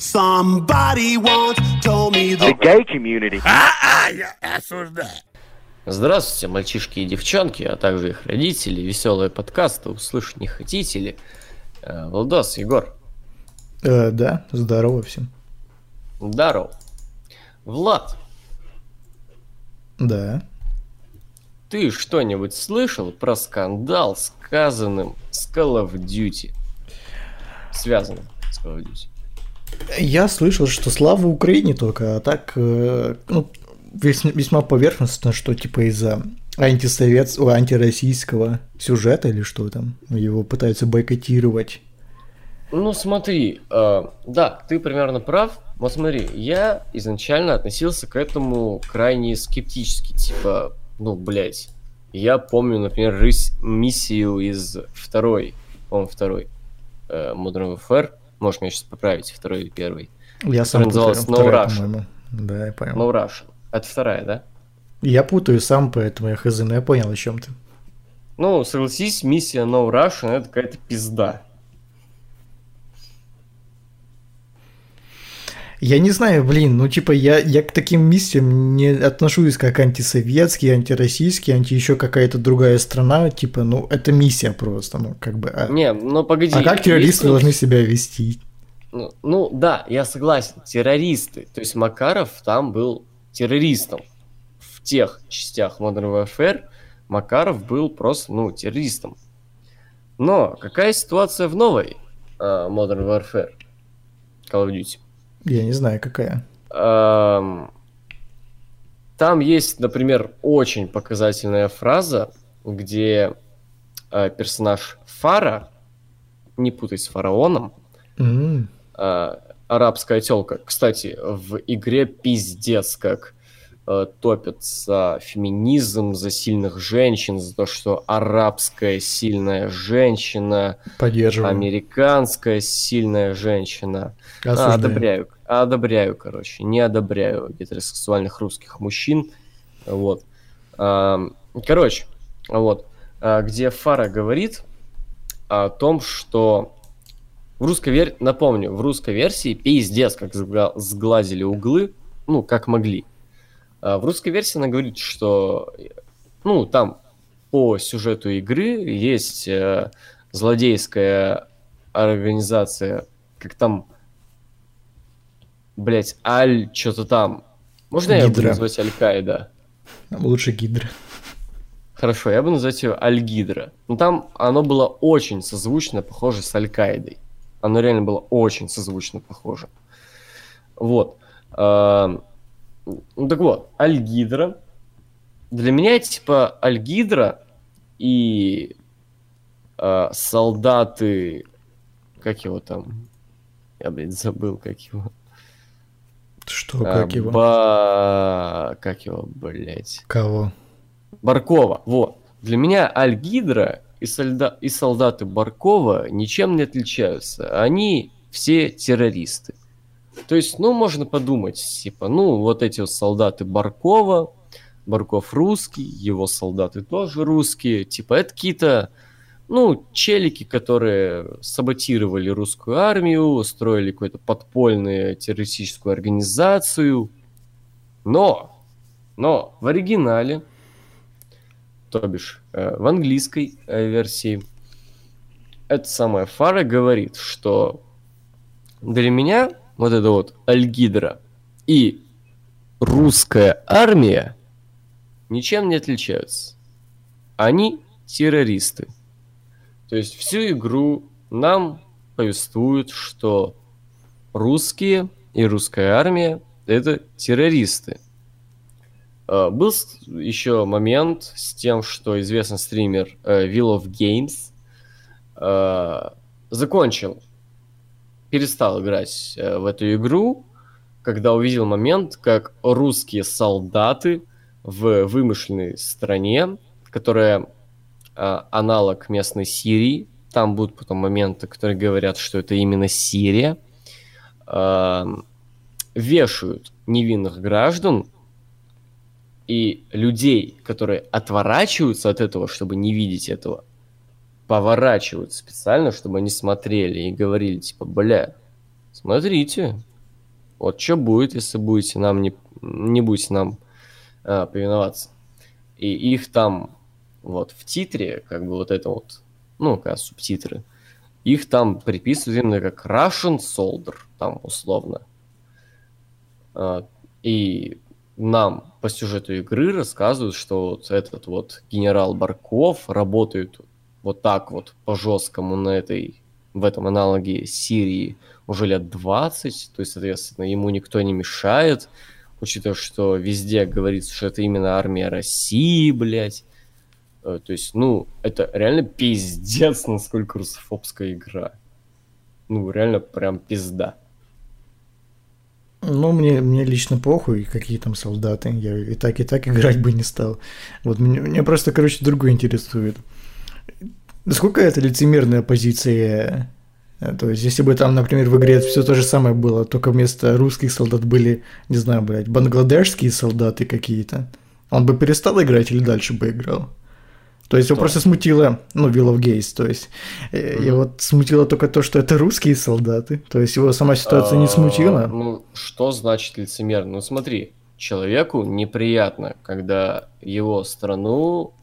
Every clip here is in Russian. Somebody once told me the gay community. Я осуждаю. Здравствуйте, мальчишки и девчонки, а также их родители. Веселые подкасты «Услышать не хотите ли». Валдос, Егор. Да, здорово всем. Здорово. Влад. Да. Ты что-нибудь слышал про скандал, сказанным с Call of Duty? Связанным с Call of Duty. Я слышал, что слава Украине только, а так, ну, весьма поверхностно, что типа из-за антироссийского сюжета или что там, его пытаются бойкотировать. Ну смотри, да, ты примерно прав. Вот смотри, я изначально относился к этому крайне скептически, типа, ну, блять. Я помню, например, миссию из второй Modern Warfare. Можешь меня сейчас поправить, второй или первый. Я сам путаю, вторая, по-моему. Да, я понял. No Russian. Это вторая, да? Я путаю сам, поэтому я хз, но я понял, о чем ты. Ну, согласись, миссия No Russian — это какая-то пизда. Я не знаю, блин, ну типа я к таким миссиям не отношусь как антисоветский, антироссийский, еще какая-то другая страна, типа, ну это миссия просто, ну как бы... Не, ну погоди... А как террористы должны себя вести? Ну да, я согласен, террористы, то есть Макаров там был террористом. В тех частях Modern Warfare Макаров был просто, ну, террористом. Но какая ситуация в новой Modern Warfare Call of Duty? Я не знаю, какая. Там есть, например, очень показательная фраза, где персонаж Фара, не путай с фараоном, арабская тёлка. Кстати, в игре пиздец, как топят за феминизм, за сильных женщин, за то, что арабская сильная женщина, американская сильная женщина. Одобряю, короче. Не одобряю гетеросексуальных русских мужчин. Вот. Короче, вот. Где Фара говорит о том, что в русской версии, напомню, в русской версии пиздец, как сглазили углы, ну, как могли. В русской версии она говорит, что, ну, там по сюжету игры есть злодейская организация, как там, блять, что-то там. Можно я буду назвать Аль-Каида? Лучше Гидра. Хорошо, я буду назвать ее Аль-Гидра. Но там оно было очень созвучно похоже с Аль-Каидой. Оно реально было очень созвучно похоже. Вот. Ну так вот, Аль-Гидра. Для меня, типа, Аль-Гидра и солдаты... Как его там? Я, блин, забыл, как его. Что, как его? Как его, блядь? Кого? Баркова, вот. Для меня Аль-Гидра и солдаты Баркова ничем не отличаются. Они все террористы. То есть, ну, можно подумать, типа, ну, вот эти вот солдаты Баркова, Барков русский, его солдаты тоже русские, типа, это какие-то, ну, челики, которые саботировали русскую армию, устроили какую-то подпольную террористическую организацию, но в оригинале, то бишь, в английской версии, эта самая Фара говорит, что для меня... Вот это вот Аль-Гидра и русская армия ничем не отличаются. Они террористы. То есть всю игру нам повествуют, что русские и русская армия – это террористы. Был еще момент с тем, что известный стример Wheel of Games перестал играть в эту игру, когда увидел момент, как русские солдаты в вымышленной стране, которая аналог местной Сирии, там будут потом моменты, которые говорят, что это именно Сирия, вешают невинных граждан и людей, которые отворачиваются от этого, чтобы не видеть этого, поворачивают специально, чтобы они смотрели и говорили, типа, бля, смотрите, Вот что будет, если будете нам не будете нам повиноваться. И их там вот в титре, как бы вот это вот, ну, как раз субтитры, их там приписывают именно как Russian Soldier, там условно. И нам по сюжету игры рассказывают, что вот этот вот генерал Барков работает вот так вот по-жесткому в этом аналоге Сирии уже лет 20, то есть, соответственно, ему никто не мешает, учитывая, что везде говорится, что это именно армия России, блядь. То есть, ну, это реально пиздец, насколько русофобская игра. Ну, реально прям пизда. Ну, мне лично похуй, какие там солдаты. Я и так играть бы не стал. Вот меня просто, короче, другое интересует. Насколько это лицемерная позиция? То есть, если бы там, например, в игре все то же самое было, только вместо русских солдат были, не знаю, блядь, бангладешские солдаты какие-то, он бы перестал играть или дальше бы играл? То есть, его просто смутило, ну, Will of Games, то есть, его смутило только то, что это русские солдаты, то есть, его сама ситуация не смутила. Ну, что значит лицемерно? Ну, смотри, человеку неприятно, когда его страну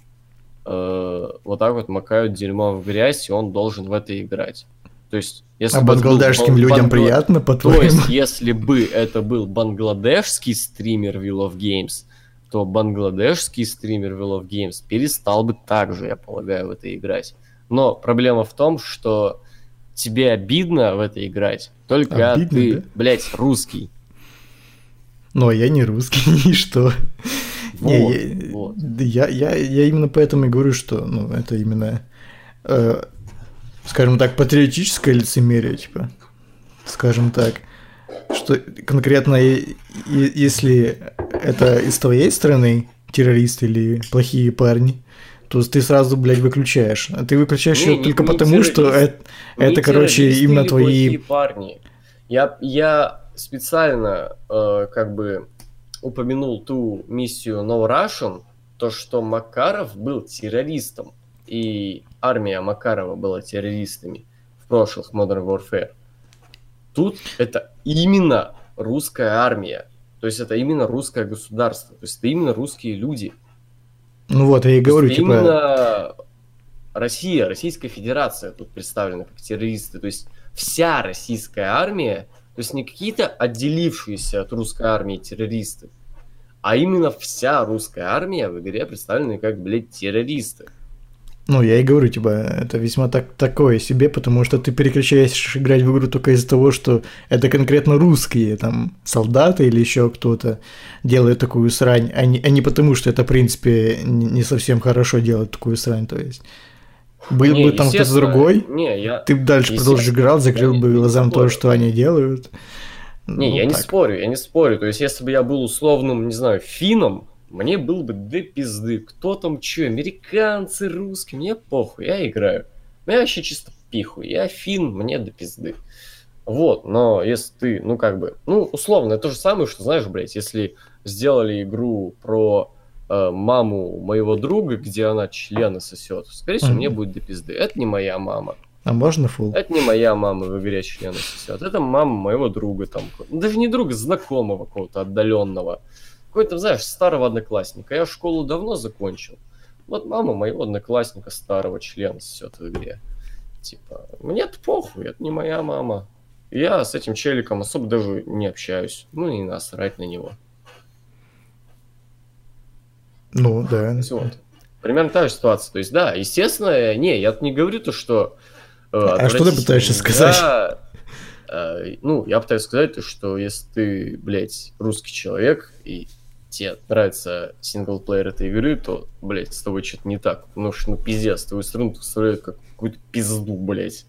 вот так вот макают дерьмом в грязь, и он должен в это играть. То есть, если бангладешским людям приятно, по-твоему? То есть, если бы это был бангладешский стример Will of Games, то бангладешский стример Will of Games перестал бы также, я полагаю, в это играть. Но проблема в том, что тебе обидно в это играть, только обидно, ты, да? Блядь, русский. Ну, а я не русский, и что? Вот, не, вот. Я именно поэтому и говорю, что ну, это именно... скажем так, патриотическое лицемерие, типа, скажем так, что конкретно если это из твоей страны террористы или плохие парни, то ты сразу, блядь, выключаешь. А ты выключаешь ее только потому, что это короче, именно твои... парни. Я специально, как бы, упомянул ту миссию No Russian, то, что Макаров был террористом. И армия Макарова была террористами в прошлых Modern Warfare. Тут это именно русская армия. То есть это именно русское государство. То есть это именно русские люди. Ну вот, я и говорю, типа... Именно Россия, Российская Федерация тут представлена как террористы. То есть вся российская армия, то есть не какие-то отделившиеся от русской армии террористы, а именно вся русская армия в игре представлена как, блядь, террористы. Ну, я и говорю, типа, это весьма такое себе, потому что ты переключаешь играть в игру только из-за того, что это конкретно русские, там, солдаты или еще кто-то делает такую срань, а не потому, что это, в принципе, не совсем хорошо делать такую срань, то есть, был бы там кто-то другой, ты бы дальше продолжишь играть, закрыл бы глазам то, что они делают. Не, ну, я не спорю, то есть, если бы я был условным, не знаю, финном, мне было бы до пизды, кто там чё, американцы, русские, мне похуй, я играю. Я вообще чисто пихуй, я фин, мне до пизды. Вот, но если ты, ну как бы, ну условно, это то же самое, что, знаешь, блядь, если сделали игру про маму моего друга, где она члены сосет, скорее всего, мне будет до пизды. Это не моя мама. А можно фул? Это не моя мама в игре члены сосет, это мама моего друга там, даже не друга, знакомого какого-то отдаленного. Какой-то, знаешь, старого одноклассника. Я школу давно закончил. Вот мама моего одноклассника, старого члена, сосет в игре. Типа, мне-то похуй, это не моя мама. Я с этим челиком особо даже не общаюсь. Ну и насрать на него. Ну, да. То есть, вот. Примерно та же ситуация. То есть, да, естественно, я тут не говорю то, что... а что ты пытаешься сказать? Да, ну, я пытаюсь сказать то, что если ты, блядь, русский человек, и тебе нравится синглплеер этой игры, то, блядь, с тобой что-то не так. Ну, что, ну, пиздец, твою страну представляют как какую-то пизду, блядь.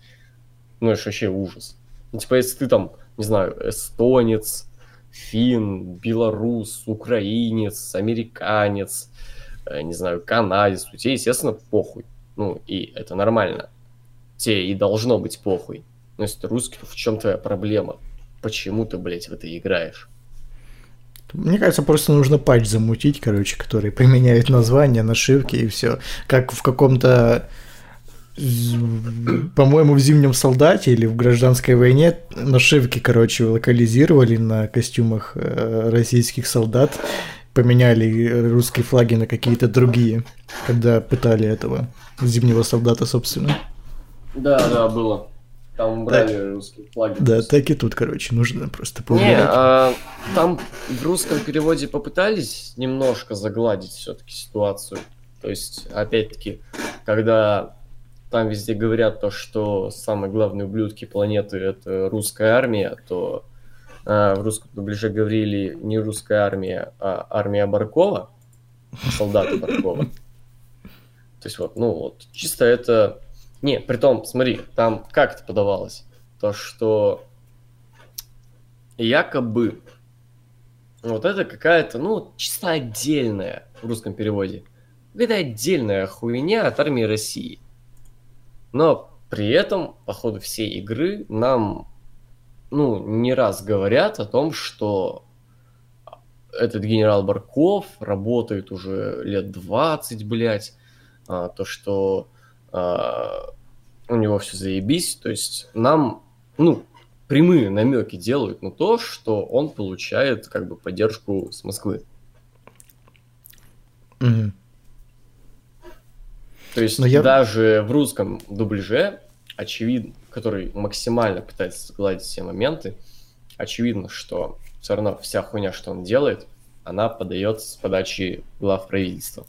Ну, это вообще ужас. Ну, типа, если ты там, не знаю, эстонец, фин, белорус, украинец, американец, не знаю, канадец, у тебя, естественно, похуй. Ну, и это нормально. Тебе и должно быть похуй. Ну, если ты русский, то в чем твоя проблема? Почему ты, блядь, в это играешь? Мне кажется, просто нужно патч замутить, короче, который поменяет название, нашивки и все. Как в каком-то по-моему, в «Зимнем солдате» или в «Гражданской войне» нашивки, короче, локализировали на костюмах российских солдат, поменяли русские флаги на какие-то другие, когда пытали этого «Зимнего солдата», собственно. Да, да, было. Там брали русские флаги. Да, просто. Так и тут, короче, нужно просто поубирать. Не, там в русском переводе попытались немножко загладить все-таки ситуацию. То есть, опять-таки, когда там везде говорят то, что самые главные ублюдки планеты — это русская армия, то в русском дубляже говорили не русская армия, а армия Баркова, солдаты Баркова. То есть вот, ну вот, чисто это... Не, притом, смотри, там как это подавалось? То, что якобы вот это какая-то, ну, чисто отдельная в русском переводе. Это отдельная хуйня от армии России. Но при этом, по ходу всей игры, нам, ну, не раз говорят о том, что этот генерал Барков работает уже лет 20, блядь. То, что... у него все заебись, то есть нам, ну, прямые намеки делают на то, что он получает как бы поддержку с Москвы. Mm-hmm. То есть даже в русском дубляже, очевидно, который максимально пытается сгладить все моменты, очевидно, что все равно вся хуйня, что он делает, она подается с подачи глав правительства.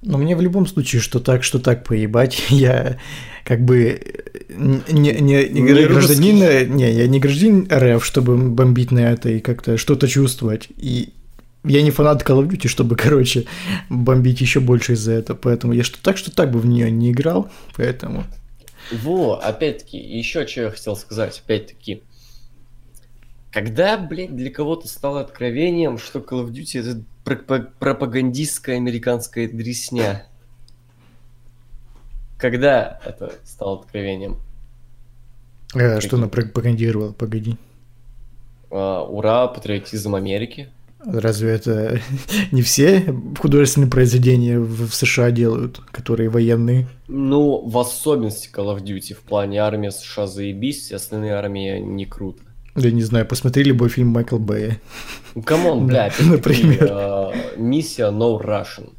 Но мне в любом случае, что так поебать, я как бы не гражданин, я не гражданин РФ, чтобы бомбить на это и как-то что-то чувствовать, и я не фанат Call of Duty, чтобы, короче, бомбить еще больше из-за этого, поэтому я что так бы в нее не играл, поэтому... Во, опять-таки, еще что я хотел сказать, опять-таки, когда, блядь, для кого-то стало откровением, что Call of Duty — это пропагандистская американская дресня. Когда это стало откровением? Что она пропагандировала? Погоди. Ура, патриотизм Америки. Разве это не все художественные произведения в США делают, которые военные? Ну, в особенности Call of Duty. В плане армии США заебись, все остальные армии не круто. Я не знаю, посмотри любой фильм Майкла Бэя. Камон, бля, например. Миссия No Russian.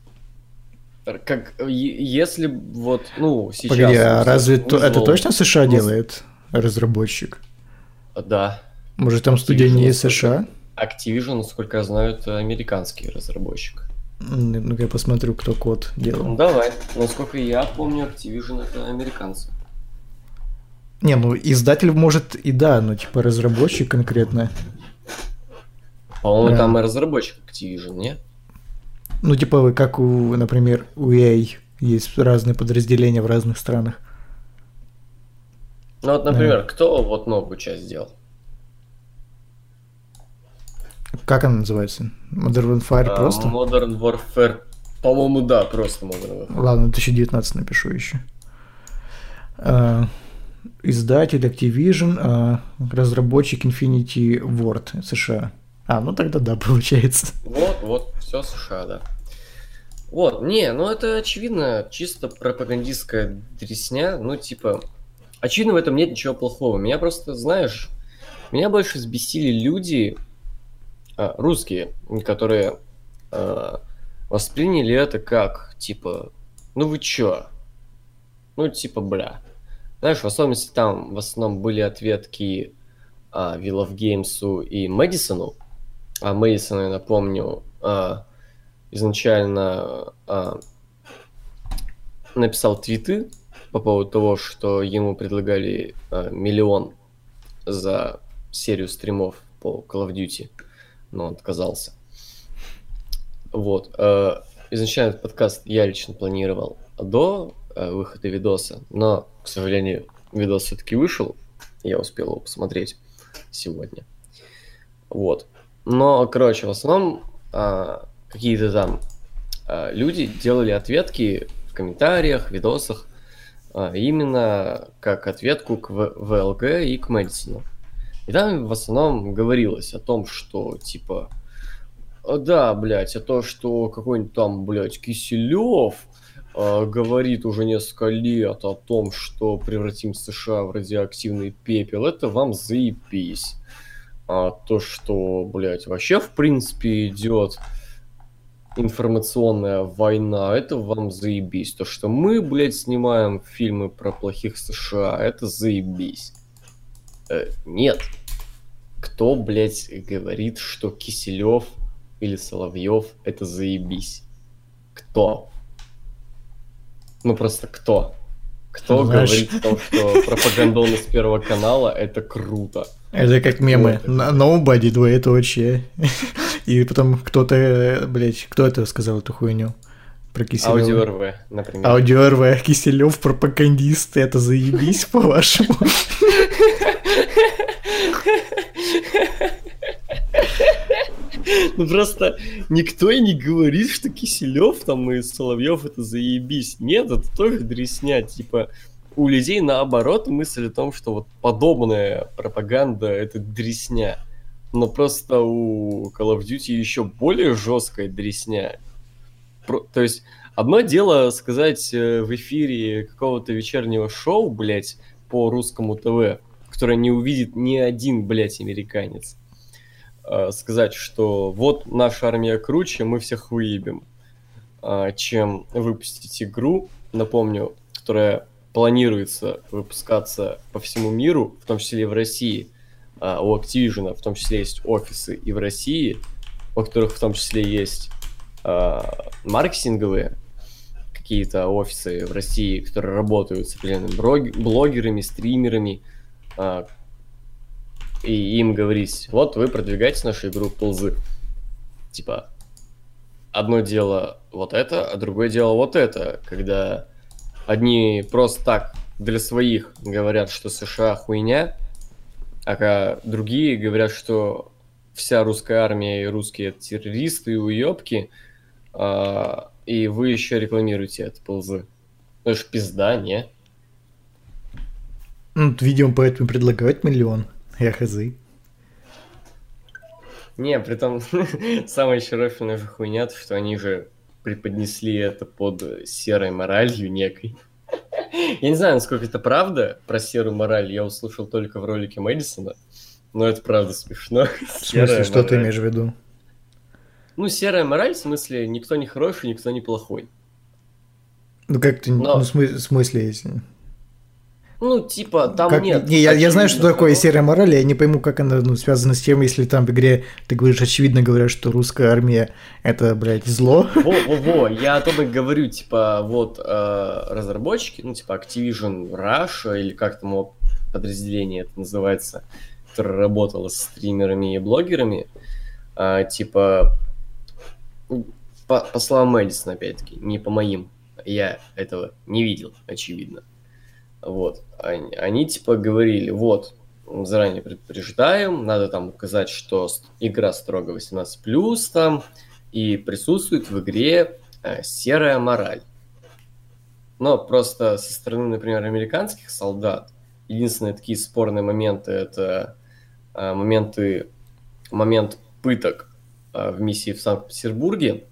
Как, если вот, ну, сейчас... Погоди, а разве это точно США делает разработчик? Да. Может, там студия не из США? Activision, насколько я знаю, это американский разработчик. Ну-ка я посмотрю, кто код делал. Давай. Насколько я помню, Activision — это американцы. Не, ну издатель может и да, но типа разработчик конкретно. По-моему, там и разработчик Activision, не? Ну типа как у, например, у EA есть разные подразделения в разных странах. Ну вот, например, кто вот новую часть сделал? Как она называется? Modern Warfare просто? Modern Warfare, по-моему, да, просто Modern Warfare. Ладно, 2019 напишу еще. Издатель Activision, разработчик Infinity Ward США. А, ну тогда да, получается. Вот, все США, да. Вот, не, ну это очевидно, чисто пропагандистская дресня, ну типа, очевидно, в этом нет ничего плохого. Меня просто, знаешь, меня больше взбесили люди, русские, которые восприняли это как, типа, ну вы чё? Ну типа, бля. Знаешь, в особенности там в основном были ответки Will of Games'у и Мэдисону. А Мэдисону, я напомню, изначально написал твиты по поводу того, что ему предлагали миллион за серию стримов по Call of Duty, но он отказался. Вот. Изначально этот подкаст я лично планировал до выхода видоса, но, к сожалению, видос все-таки вышел, я успел его посмотреть сегодня. Вот. Но, короче, в основном какие-то там люди делали ответки в комментариях, видосах, именно как ответку к ВЛГ и к Мэдисону. И там в основном говорилось о том, что, типа, да, блядь, а то, что какой-нибудь там, блядь, Киселев говорит уже несколько лет о том, что превратим США в радиоактивный пепел, это вам заебись. А то, что, блядь, вообще в принципе идет информационная война, это вам заебись. То, что мы, блядь, снимаем фильмы про плохих США, это заебись. Нет. Кто, блядь, говорит, что Киселев или Соловьев это заебись? Кто? Ну просто кто? Кто говорит о том, что пропагандоны с Первого канала это круто? Это как мемы. Nobody do it вообще. И потом кто-то, блядь, кто это сказал эту хуйню? Про Киселёва. Аудио-РВ, например. Аудио-РВ, Киселёв пропагандист, это заебись, по-вашему? Ну просто никто и не говорит, что Киселёв там и Соловьёв это заебись. Нет, это тоже дресня. Типа у людей наоборот мысль о том, что вот подобная пропаганда это дресня. Но просто у Call of Duty еще более жесткая дресня. То есть одно дело сказать в эфире какого-то вечернего шоу, блять, по русскому ТВ, которое не увидит ни один, блять, американец. Сказать, что вот наша армия круче, мы всех выебем, чем выпустить игру, напомню, которая планируется выпускаться по всему миру, в том числе и в России. У Activision, в том числе, есть офисы и в России, у которых в том числе есть маркетинговые какие-то офисы в России, которые работают с определенными блогерами, стримерами, и им говорить, вот вы продвигаете нашу игру ползы. Типа, одно дело вот это, а другое дело вот это. Когда одни просто так для своих говорят, что США хуйня, а другие говорят, что вся русская армия и русские террористы и уёбки, и вы еще рекламируете это ползы. Это ж пизда, не? Ну, видимо, поэтому предлагают миллион. Я хазы. Не, при том, самая черофильная же хуйня, то, что они же преподнесли это под серой моралью некой. Я не знаю, насколько это правда, про серую мораль я услышал только в ролике Мэдисона, но это правда смешно. В смысле, что ты имеешь в виду? Ну, серая мораль, в смысле, никто не хороший, никто не плохой. Ну, как ты, но... ну, в смысле, если... Ну, типа, там как... нет. Не, я знаю, что такое серая мораль, я не пойму, как она связана с тем, если там в игре ты говоришь, очевидно говорят, что русская армия это, блядь, зло. Во-во-во, я о том и говорю, типа, вот разработчики, ну, типа, Activision Russia, или как там его подразделение это называется, которое работало с стримерами и блогерами, типа, по словам Мэдисона, опять-таки, не по моим, я этого не видел, очевидно. Вот, они типа говорили, вот, заранее предупреждаем, надо там указать, что игра строго 18+, там, и присутствует в игре серая мораль. Но просто со стороны, например, американских солдат, единственные такие спорные моменты, это момент пыток в миссии в Санкт-Петербурге,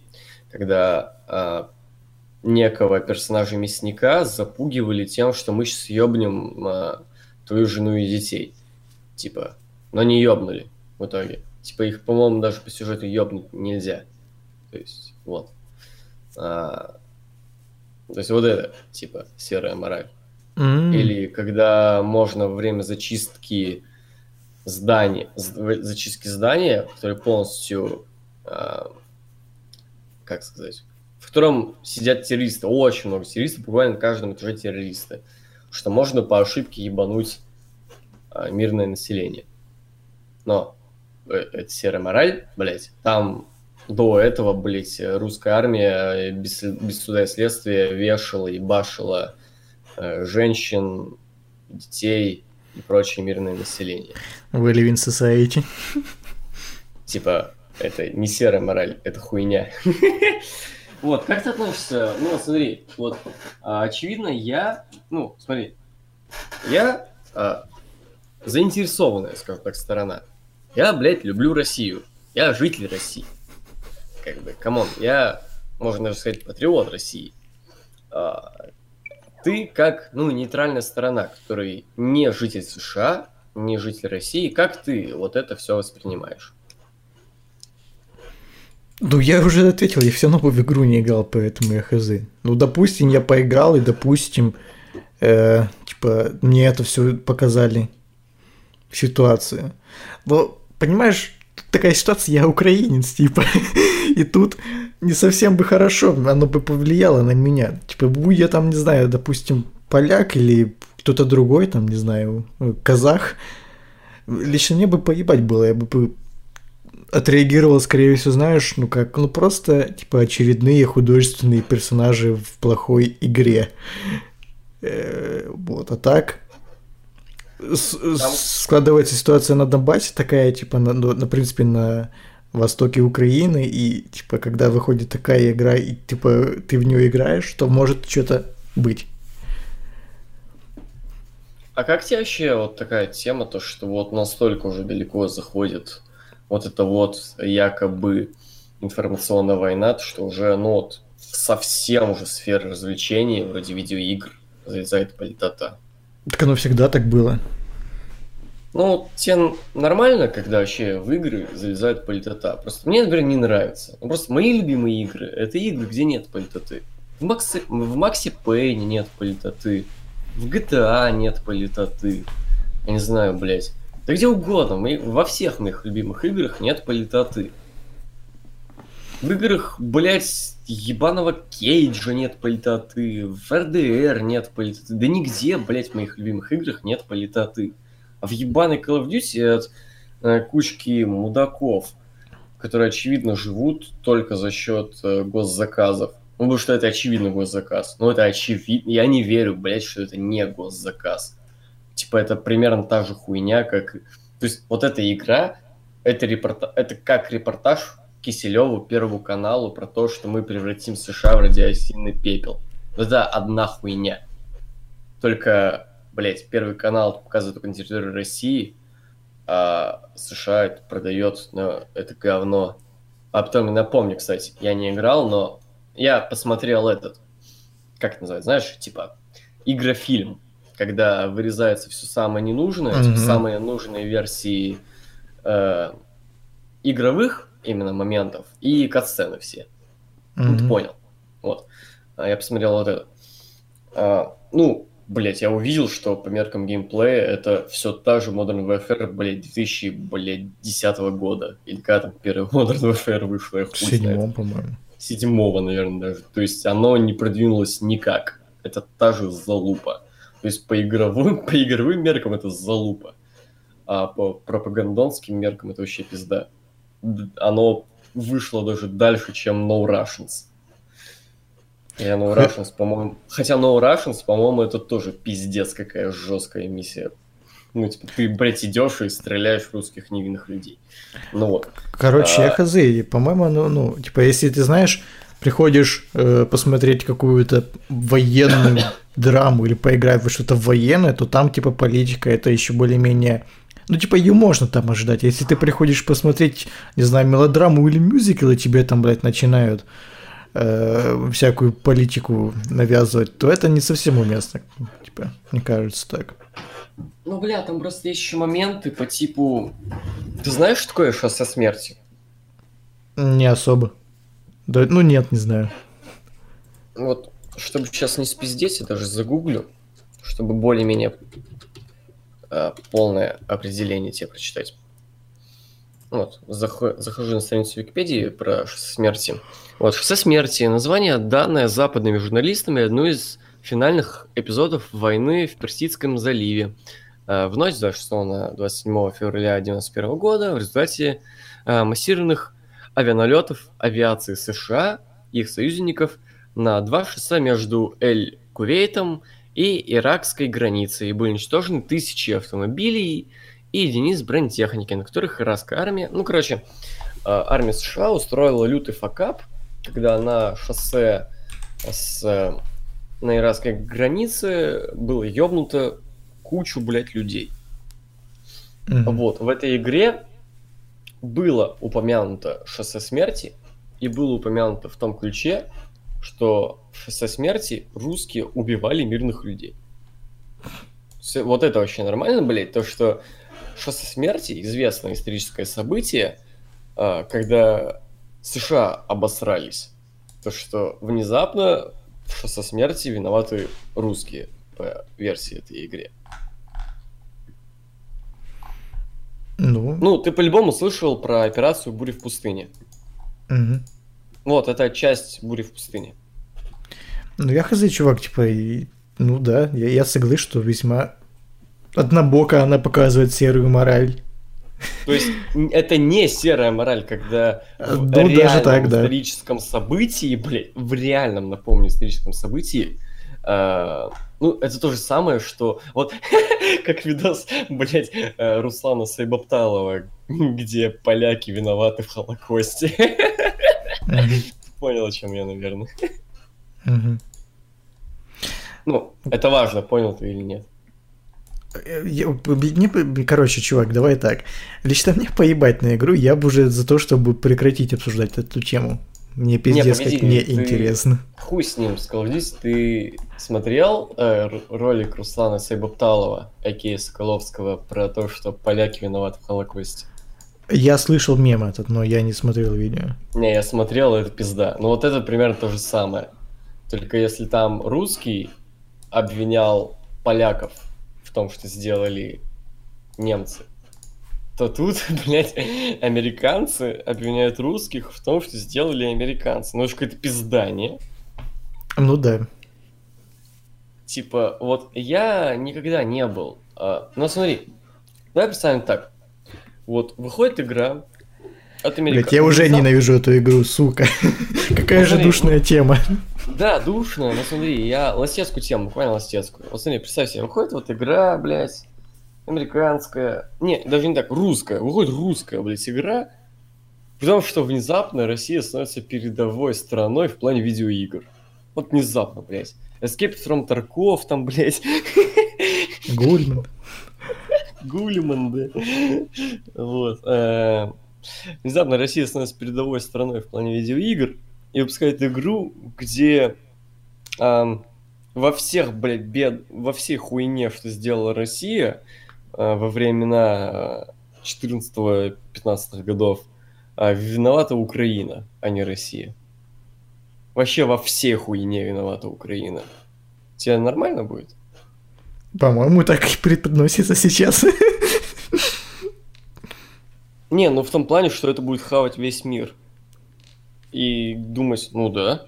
когда... некого персонажа-мясника запугивали тем, что мы сейчас ёбнем твою жену и детей. Типа, но не ёбнули в итоге. Типа их, по-моему, даже по сюжету ёбнуть нельзя. То есть, вот. То есть вот это, типа, серая мораль. Или когда можно во время зачистки здания, которые полностью, как сказать... в котором сидят террористы, очень много террористов, буквально на каждом этаже террористы, что можно по ошибке ебануть мирное население. Но это серая мораль, блять, там до этого, блять, русская армия без суда и следствия вешала и башила женщин, детей и прочее мирное население. We live in society. Типа, это не серая мораль, это хуйня. Вот, как ты относишься? Ну, смотри, вот, очевидно, я заинтересованная, скажем так, сторона. Я, блядь, люблю Россию. Я житель России. Как бы, камон, я, можно даже сказать, патриот России. ты как, ну, нейтральная сторона, который не житель США, не житель России, как ты вот это все воспринимаешь? Ну, я уже ответил, я все равно в игру не играл, поэтому я хз. Ну, допустим, я поиграл, и, допустим, типа, мне это все показали, ситуацию. Но, понимаешь, тут такая ситуация, я украинец, типа, и тут не совсем бы хорошо, оно бы повлияло на меня. Типа, будь я там, не знаю, допустим, поляк или кто-то другой, там, не знаю, казах, лично мне бы поебать было, я бы отреагировал, скорее всего, знаешь, ну как, ну просто, типа, очередные художественные персонажи в плохой игре. Вот, а так складывается ситуация на Донбассе такая, типа, на принципе, на востоке Украины, и, типа, когда выходит такая игра, и, типа, ты в нее играешь, то может что-то быть. А как тебе вообще вот такая тема, то, что вот настолько уже далеко заходит вот это вот якобы информационная война, то, что уже, ну, вот совсем уже сфера развлечений, вроде видеоигр, залезает политота? Так оно всегда так было. Ну, тебе нормально, когда вообще в игры залезает политота? Просто мне, например, не нравится. Ну, просто мои любимые игры — это игры, где нет политоты. В Максе Пейне нет политоты, в GTA нет политоты. Я не знаю, блять. Да где угодно, во всех моих любимых играх нет политоты. В играх, блять, ебаного Кейджа нет политоты, в РДР нет политоты. Да нигде, блять, в моих любимых играх нет политоты. А в ебаной Call of Duty от кучки мудаков, которые, очевидно, живут только за счет госзаказов. Ну, потому что это очевидно госзаказ. Но это очевидно. Я не верю, блять, что это не госзаказ. Типа, это примерно та же хуйня, как... То есть вот эта игра, это как репортаж Киселеву, Первому каналу, про то, что мы превратим США в радиоактивный пепел. Это одна хуйня. Только, блять, Первый канал показывает только на территории России, а США это продает, ну, это говно. А потом, напомню, кстати, я не играл, но я посмотрел этот, как это называется, знаешь, типа, игрофильм, когда вырезается все самое ненужное, mm-hmm. типа, самые нужные версии игровых, именно моментов, и катсцены все. Mm-hmm. Ну, ты понял. Вот. Я посмотрел вот это. Ну, блять, я увидел, что по меркам геймплея это все та же Modern Warfare, блять, 2010 года. Или когда там первый Modern Warfare вышла, я хуй знает. Седьмого, по-моему. Седьмого, наверное, даже. То есть оно не продвинулось никак. Это та же залупа. То есть по игровым меркам это залупа. А по пропагандонским меркам это вообще пизда. Оно вышло даже дальше, чем No Russians. И No Russians, по-моему... Хотя No Russians, по-моему, это тоже пиздец, какая жесткая миссия. Ну, типа, ты, блядь, идешь и стреляешь в русских невинных людей. Ну вот. Короче, я хз, и, по-моему, оно, ну, типа, если ты, знаешь, приходишь посмотреть какую-то военную драму или поиграть во что-то военное, то там, типа, политика — это еще более-менее... Ну, типа, ее можно там ожидать. Если ты приходишь посмотреть, не знаю, мелодраму или мюзикл, и тебе там, блядь, начинают всякую политику навязывать, то это не совсем уместно. Типа, мне кажется, так. Ну, бля, там просто есть еще моменты по типу... Ты знаешь, что такое «Шоссе смерти»? Не особо. Да, ну, нет, не знаю. Вот, чтобы сейчас не спиздеть, я даже загуглю, чтобы более-менее... полное определение тебе прочитать. Вот, захожу на страницу Википедии про «Шоссе смерти». Вот, «Шоссе смерти» — название, данное западными журналистами, одну из финальных эпизодов войны в Персидском заливе. В ночь с 26 на 27 февраля 1991 года в результате массированных авианалетов авиации США и их союзников на два шоссе между Эль-Кувейтом и иракской границей, и были уничтожены тысячи автомобилей и единиц бронетехники, на которых иракская армия... Ну, короче, армия США устроила лютый факап, когда на шоссе на иракской границе было ёбнуто кучу, блядь, людей. Mm-hmm. Вот, в этой игре было упомянуто «Шоссе смерти», и было упомянуто в том ключе, что со смерти русские убивали мирных людей. Вот это вообще нормально, блядь, то, что со смерти известное историческое событие, когда США обосрались, то, что внезапно со смерти виноваты русские по версии этой игры. Ну, ты по-любому слышал про операцию «Буря в пустыне». Угу. Вот, это часть «Бури в пустыне». Ну, я хз, чувак, типа, и... ну да, я согласен, что весьма однобоко она показывает серую мораль. То есть это не серая мораль, когда в реальном историческом событии, блядь, в реальном, напомню, историческом событии, ну, это то же самое, что... Вот как видос, блядь, Руслана Сайбапталова, где поляки виноваты в Холокосте. Понял, о чем я, наверное. Ну, это важно, понял ты или нет. Короче, чувак, давай так. Лично мне поебать на игру, я бы уже за то, чтобы прекратить обсуждать эту тему. Мне пиздец как неинтересно. Хуй с ним, Скаловдис, ты смотрел ролик Руслана Сайбапталова, а.к.а. Соколовского, про то, что поляки виноваты в Холокосте? Я слышал мем этот, но я не смотрел видео. Не, я смотрел, это пизда. Ну вот это примерно то же самое. Только если там русский обвинял поляков в том, что сделали немцы, то тут, блядь, американцы обвиняют русских в том, что сделали американцы. Ну это же какое-то пизда, не? Ну да. Типа, вот я никогда не был... Ну смотри, давай представим так. Вот, выходит игра от американцев. Блядь, я уже ненавижу эту игру, сука. Какая же душная тема. Да, душная, но смотри, я ластецкую тему, буквально ластецкую. Вот смотри, представь себе, выходит вот игра, блядь, американская, не, даже не так, русская, выходит русская, блядь, игра, потому что внезапно Россия становится передовой страной в плане видеоигр. Вот внезапно, блядь. Escape from Tarkov там, блядь. Гульман. Гульман, да. Вот. Внезапно Россия становится передовой страной в плане видеоигр и выпускает игру, где во всех, блядь, во всей хуйне, что сделала Россия во времена 14-15 годов, виновата Украина, а не Россия. Вообще во всей хуйне виновата Украина. Тебе нормально будет? По-моему, так и преподносится сейчас. Не, ну в том плане, что это будет хавать весь мир. И думать, ну да.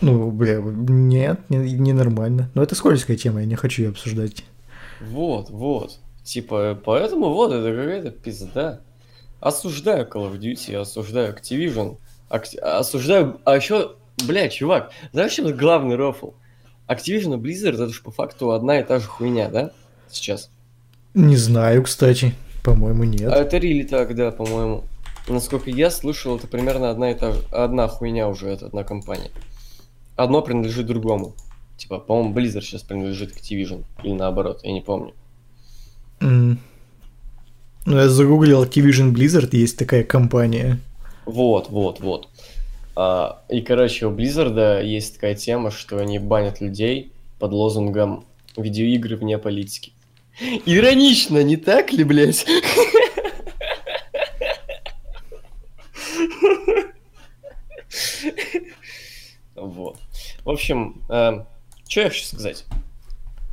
Ну, бля, нет, ненормально. Но это скользкая тема, я не хочу ее обсуждать. Вот, вот. Типа, поэтому вот, это какая-то пизда. Осуждаю Call of Duty, осуждаю Activision, осуждаю... А еще, бля, чувак, знаешь, чем главный рофл? Activision и Blizzard, это же по факту одна и та же хуйня, да? Сейчас. Не знаю, кстати. По-моему, нет. А это рили так, да, по-моему. Насколько я слышал, это примерно одна хуйня уже, это одна компания. Одно принадлежит другому. Типа, по-моему, Blizzard сейчас принадлежит Activision. Или наоборот, я не помню. Ну, я загуглил Activision Blizzard, есть такая компания. Вот, вот, вот. И, короче, у Blizzard есть такая тема, что они банят людей под лозунгом «Видеоигры вне политики». Иронично, не так ли, блядь? Вот. В общем, что я хочу сказать?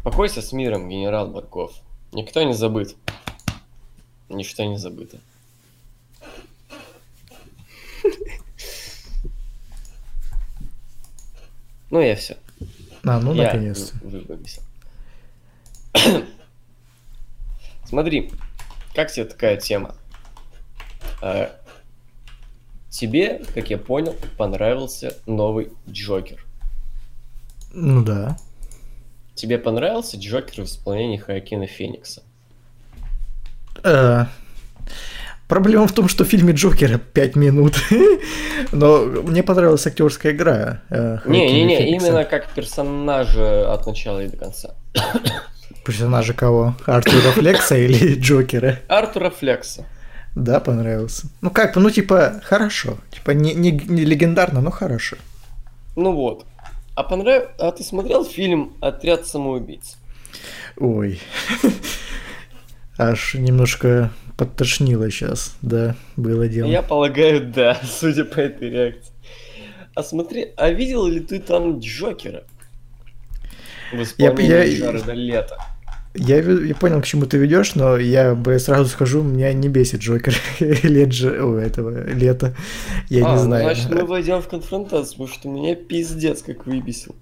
Покойся с миром, генерал Барков. Никто не забыт. Ничто не забыто. Ну, я все. Ну, наконец-то. Смотри, как тебе такая тема? Тебе, как я понял, понравился новый Джокер. Ну да. Тебе понравился Джокер в исполнении Хоакина Феникса? Проблема в том, что в фильме Джокера 5 минут. Но мне понравилась актерская игра. Не-не-не, именно как персонажа от начала и до конца. Персонажа кого? Артура Флекса или Джокера? Артура Флекса. Да, понравился. Ну как бы, ну типа, хорошо. Типа не легендарно, но хорошо. Ну вот. А ты смотрел фильм «Отряд самоубийц»? Ой. Аж немножко подтошнило сейчас. Да, было дело. Я полагаю, да, судя по этой реакции. А смотри, а видел ли ты там Джокера? В исполнении Джареда Лето. Я понял, к чему ты ведешь, но я бы сразу скажу, меня не бесит Джокер этого Лето. Я не знаю. Значит, мы войдем в конфронтацию, потому что меня пиздец как выбесил.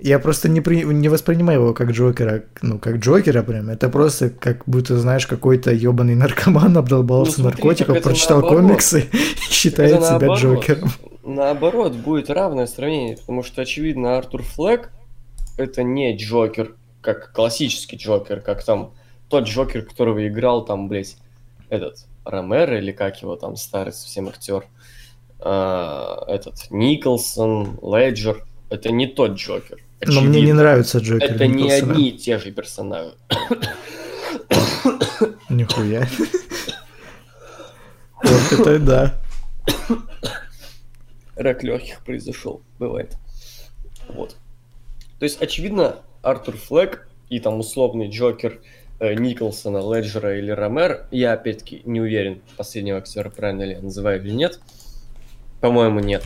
Я просто не воспринимаю его как Джокера, ну, как Джокера прям, это просто как будто, знаешь, какой-то ёбаный наркоман обдолбался наркотиков, прочитал комиксы и считает себя Джокером. Наоборот, будет равное сравнение, потому что, очевидно, Артур Флэк это не Джокер, как классический Джокер, как там тот Джокер, которого играл там, блядь, этот Ромеро или как его там, старый совсем актер, этот Николсон, Леджер, это не тот Джокер. Очевидно. Но мне не нравится Джокер. Это Николсона. Не одни и те же персонажи. Нихуя. Вот это да. Рак легких произошел, бывает. Вот. То есть, очевидно, Артур Флэк и там условный Джокер Николсона, Леджера или Ромеро, я опять-таки не уверен, последнего актера правильно ли я называю или нет. По-моему, нет.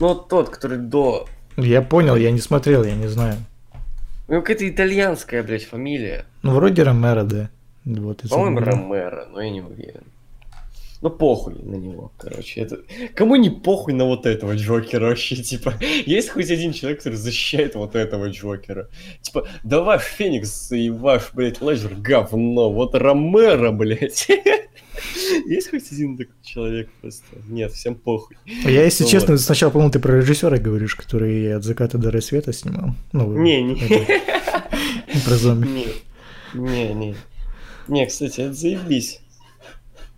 Но тот, который до... Я понял, я не смотрел, я не знаю. Ну, какая-то итальянская, блядь, фамилия. Ну, вроде Ромеро, да. Вот, по-моему, Ромеро, но я не уверен. Ну, похуй на него, короче. Это... Кому не похуй на вот этого Джокера вообще, типа? Есть хоть один человек, который защищает вот этого Джокера? Типа, да ваш Феникс и ваш, блядь, Леджер говно, вот Ромеро, блядь. Есть хоть один такой человек просто? Нет, всем похуй. Я, если честно, сначала понял, ты про режиссера говоришь, который «От заката до рассвета» снимал. Не-не. Про зомби. Не-не. Не, кстати, это заебись.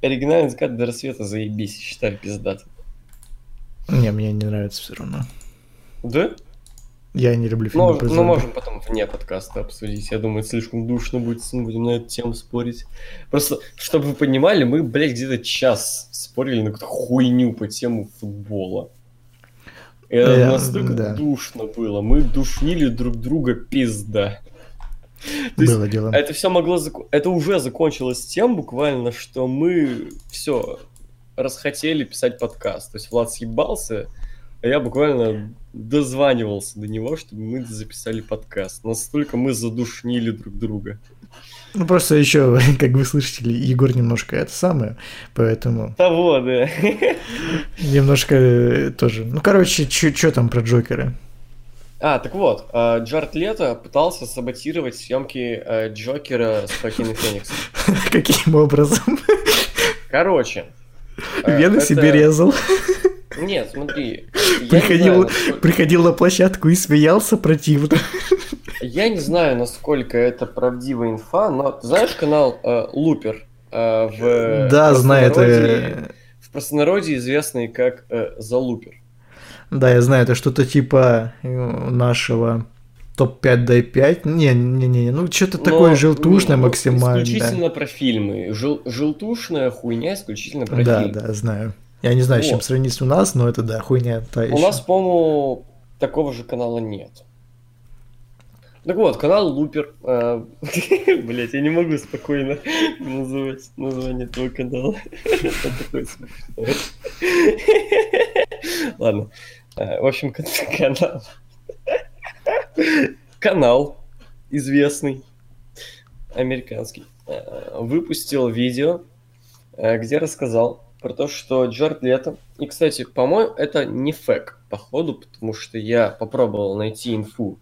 Оригинальный «Закат до рассвета» заебись, считаю пиздатым. Не, мне не нравится все равно. Да? Я не люблю фильмы про зомби. Ну, можем потом вне подкаста обсудить. Я думаю, слишком душно будет, мы будем на эту тему спорить. Просто, чтобы вы понимали, мы, блядь, где-то час спорили на какую-то хуйню по тему футбола. Это настолько душно было. Мы душнили друг друга пизда. То было есть, дело. Это все могло это уже закончилось тем, буквально, что мы все расхотели писать подкаст. То есть Влад съебался, а я буквально дозванивался до него, чтобы мы записали подкаст. Настолько мы задушнили друг друга. Ну просто еще, как вы слышите, Егор немножко это самое, поэтому... Того, да. Немножко тоже. Ну короче, что там про Джокера? Так вот, Джаред Лето пытался саботировать съемки Джокера с Хоакином Фениксом. Каким образом? Короче. Вены себе резал. Нет, смотри. Приходил на площадку и смеялся противно. Я не знаю, насколько это правдивая инфа, но знаешь канал Лупер? Да, знаю. В простонародье известный как Залупер. Да, я знаю, это что-то типа нашего топ-5 дай 5. Не-не-не, ну что-то такое желтушное максимально. Исключительно про фильмы. Желтушная хуйня исключительно про фильмы. Да, знаю. Я не знаю, с чем сравнить у нас, но это да, хуйня та еще. У нас, по-моему, такого же канала нет. Так вот, канал Лупер. Блять, я не могу спокойно называть название этого канала. Ладно. В общем, канал известный, американский, выпустил видео, где рассказал про то, что Джаред Лето... И, кстати, по-моему, это не фэк, походу, потому что я попробовал найти инфу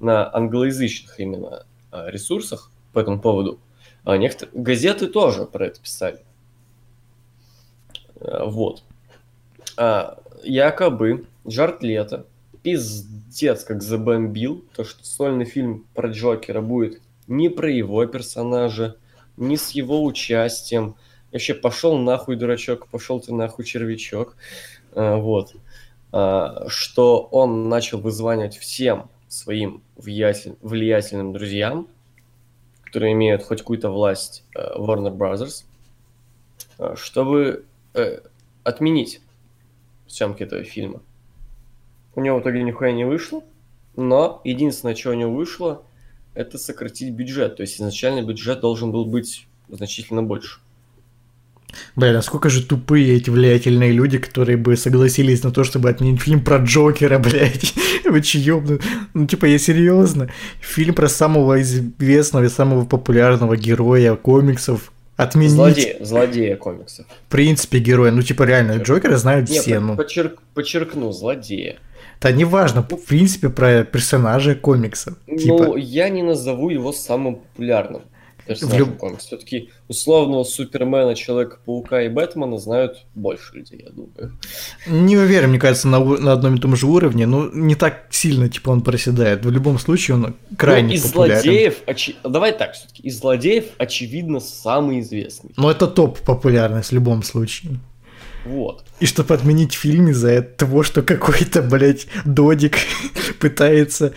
на англоязычных именно ресурсах по этому поводу. А некоторые газеты тоже про это писали. Вот. Якобы Джаред Лето пиздец как забомбил то, что сольный фильм про Джокера будет не про его персонажа, не с его участием. Вообще пошел нахуй, дурачок, пошел ты нахуй, червячок. Вот. Что он начал вызванивать всем своим влиятельным друзьям, которые имеют хоть какую-то власть Warner Brothers, чтобы отменить съемки этого фильма. У него в итоге нихуя не вышло, но единственное, чего не вышло, это сократить бюджет. То есть изначально бюджет должен был быть значительно больше. Блин, а сколько же тупые эти влиятельные люди, которые бы согласились на то, чтобы отменить фильм про Джокера, блядь. Вы че, ёбну? Ну, типа, я серьезно. Фильм про самого известного и самого популярного героя комиксов отменить. Злодея комиксов. В принципе, героя. Ну, типа, реально, Джокера знают все. Нет, ну. Подчеркну, злодея. Да неважно, в принципе, про персонажа комикса. Ну, типа. Я не назову его самым популярным. Все-таки условного Супермена, Человека-паука и Бэтмена знают больше людей, я думаю. Не уверен, мне кажется, на одном и том же уровне, но не так сильно, типа, он проседает. В любом случае, он крайне популярен. Давай так, все-таки, из злодеев, очевидно, самый известный. Но это топ-популярность в любом случае. Вот. И чтобы отменить фильм из-за того, что какой-то, блядь, додик пытается...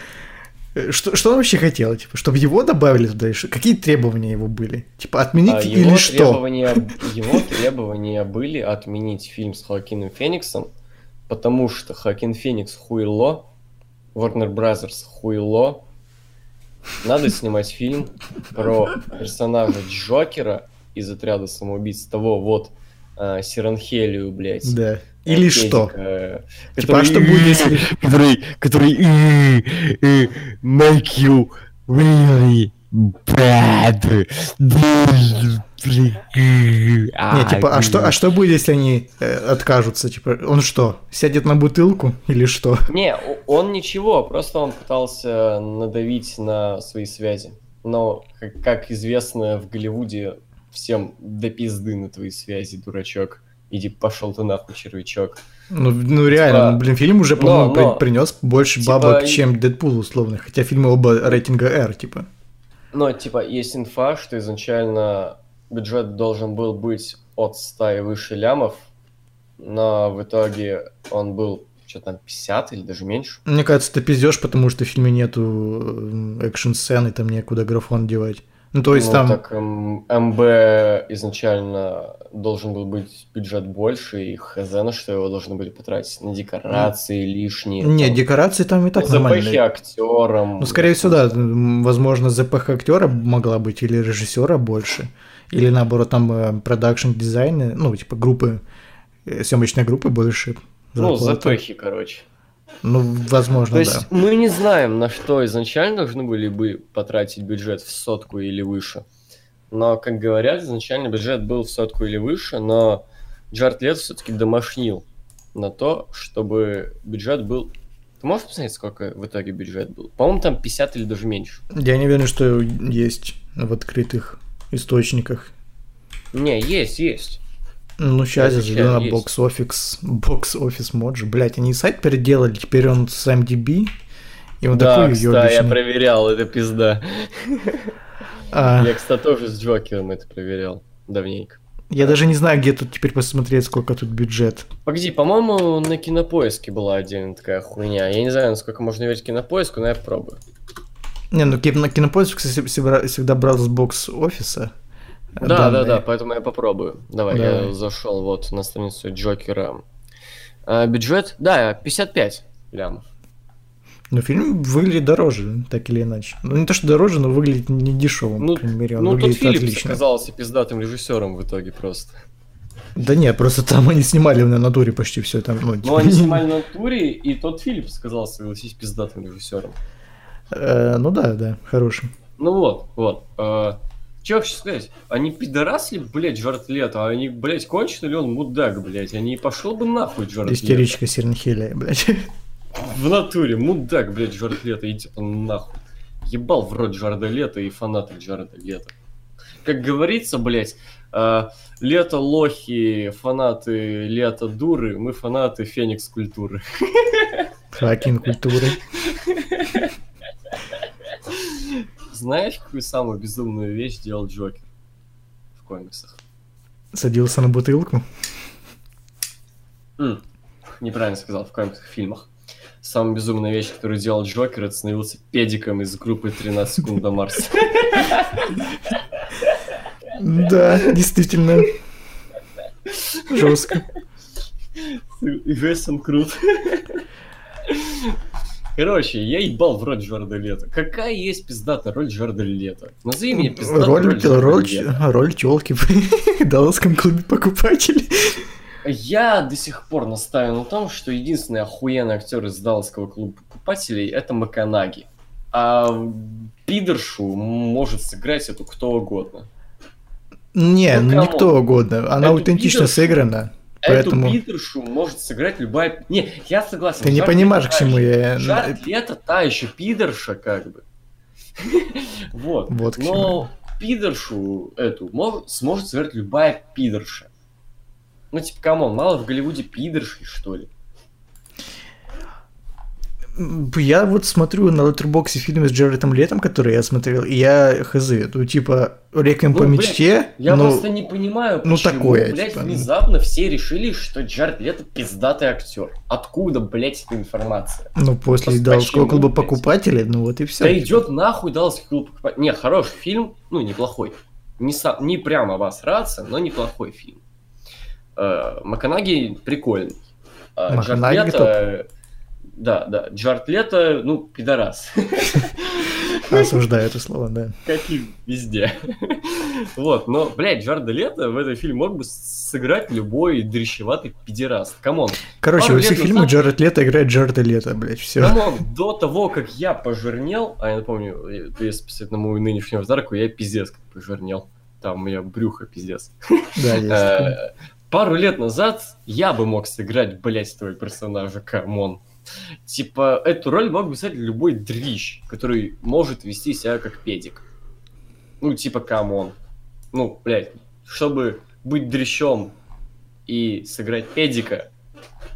Что он вообще хотел? Типа, чтобы его добавили туда? Какие требования его были? Типа, отменить или что? Его требования были отменить фильм с Хоакином Фениксом, потому что Хоакин Феникс хуйло, Warner Brothers хуйло. Надо снимать фильм про персонажа Джокера из «Отряда самоубийц», того вот Сиранхелию, блядь. Да. Или Федик, что? Типа, что будет, если... Который make you really bad. Не, типа, а что будет, если они откажутся? Типа, он что, сядет на бутылку или что? Не, он ничего, просто он пытался надавить на свои связи. Но, как известно, в Голливуде всем до пизды на твои связи, дурачок. Иди пошел ты нахуй, червячок. Ну реально, типа, фильм уже, по-моему, принес больше типа, бабок, чем Дэдпул условно. Хотя фильмы оба рейтинга R, типа. Но, типа, есть инфа, что изначально бюджет должен был быть от 100 и выше лямов, но в итоге он был, что-то там, 50 или даже меньше. Мне кажется, ты пиздешь, потому что в фильме нету экшн-сцены, там некуда графон девать. Ну, то есть там... Так, МБ изначально должен был быть бюджет больше, и хз, на что его должны были потратить? На декорации лишние. Не, там... декорации там и так нормально. ЗПХ актером. Ну, скорее всего, да. Возможно, ЗПХ актера могла быть, или режиссера больше, или наоборот, там продакшн-дизайны, ну, типа группы, съемочной группы больше. Ну, ЗПХ, короче. Ну, возможно, да. То есть, да. Мы не знаем, на что изначально должны были бы потратить бюджет в 100 или выше. Но, как говорят, изначально бюджет был в 100 или выше, но Джаред Лето все-таки домашнил на то, чтобы бюджет был... Ты можешь посмотреть, сколько в итоге бюджет был? По-моему, там 50 или даже меньше. Я не уверен, что есть в открытых источниках. Не, есть. Ну, сейчас я зайду на бокс-офис Моджи. Блять, они сайт переделали, теперь он с MDB. И он да, такой ёбищный. Да, я проверял, это пизда. Я, кстати, тоже с Джокером это проверял давненько. Я даже не знаю, где тут теперь посмотреть, сколько тут бюджет. Погоди, по-моему, на Кинопоиске была отдельная такая хуйня. Я не знаю, насколько можно верить Кинопоиску, но я пробую. Не, ну Кинопоиск, кстати, всегда брал с бокс-офиса. Да, поэтому я попробую. Давай. Я зашел вот на страницу Джокера. Бюджет, 55 лямов. Но фильм выглядит дороже, так или иначе. Ну, не то, что дороже, но выглядит не дешевым, по крайней мере. Ну, тот Филлипс оказался пиздатым режиссером в итоге просто. Да не, просто там они снимали на натуре почти все. Ну, они снимали на натуре, и тот Филлипс оказался, согласись, пиздатым режиссером. Ну да, хорошим. Ну вот. Че вообще сказать? Они пидорасли, блядь, Джаред Лето, а они, блядь, кончены ли он мудак, блядь? Они пошел бы нахуй, Джаред Лето. Истеричка Сиренхелия, блядь. В натуре, мудак, блядь, Джаред Лето, иди он нахуй. Ебал в рот Джареда Лето и фанаты Джареда Лето. Как говорится, блядь, Лето лохи, фанаты Лето дуры, мы фанаты Феникс культуры. Хакин культуры. Знаешь, какую самую безумную вещь делал Джокер в комиксах? Садился на бутылку? Неправильно сказал, в комиксах, в фильмах. Самая безумная вещь, которую делал Джокер, это становился педиком из группы «13 секунд до Марса». Да, действительно. Жестко. Весь он крут. Короче, я ебал в роль Джорда Лето. Какая есть пиздата роль Джорда Лето? Назови мне пиздатую роль тёлки в Далласском клубе покупателей. Я до сих пор настаиваю на том, что единственный охуенный актер из Далласского клуба покупателей — это Маканаги. А пидоршу может сыграть эту кто угодно. Не, ну не кто угодно. Она эту аутентично сыграна. Поэтому... Эту пидоршу может сыграть любая... Не, я согласен. Ты не понимаешь, к чему я... Жарт Лето та еще пидорша, как бы. Вот. Но пидоршу эту сможет сыграть любая пидорша. Ну, типа, камон, мало в Голливуде пидоршей, что ли? Я вот смотрю на Letterboxd фильмы с Джарредом Летом, которые я смотрел, и я хз, ну, типа, «Реквием по мечте», я просто не понимаю, почему, внезапно все решили, что Джаред Лето пиздатый актер. Откуда, блядь, эта информация? Ну, после «Далласского клуба покупателей», ну, вот и все. Да идет нахуй «Далласский клуб покупателей». Не, хороший фильм, ну, неплохой. Не прямо обосраться, но неплохой фильм. Маканаги прикольный. Маканаги Лето... Да, Джаред Лето, ну, пидорас. Осуждаю это слово, да. Каким везде. Вот, но, блядь, Джаред Лето в этом фильме мог бы сыграть любой дрищеватый пидорас. Камон. Короче, во всех фильмах Джаред Лето играет Джаред Лето, блядь, все. Камон, до того, как я пожирнел, а я напомню, если посмотреть на мою нынешнюю аватарку, я пиздец как пожирнел. Там у меня брюхо пиздец. Да, есть. Пару лет назад я бы мог сыграть, блядь, твоего персонажа, камон. Типа, эту роль мог бы сыграть любой дрищ, который может вести себя как педик. Ну, типа, камон. Ну, блядь, чтобы быть дрищом и сыграть педика,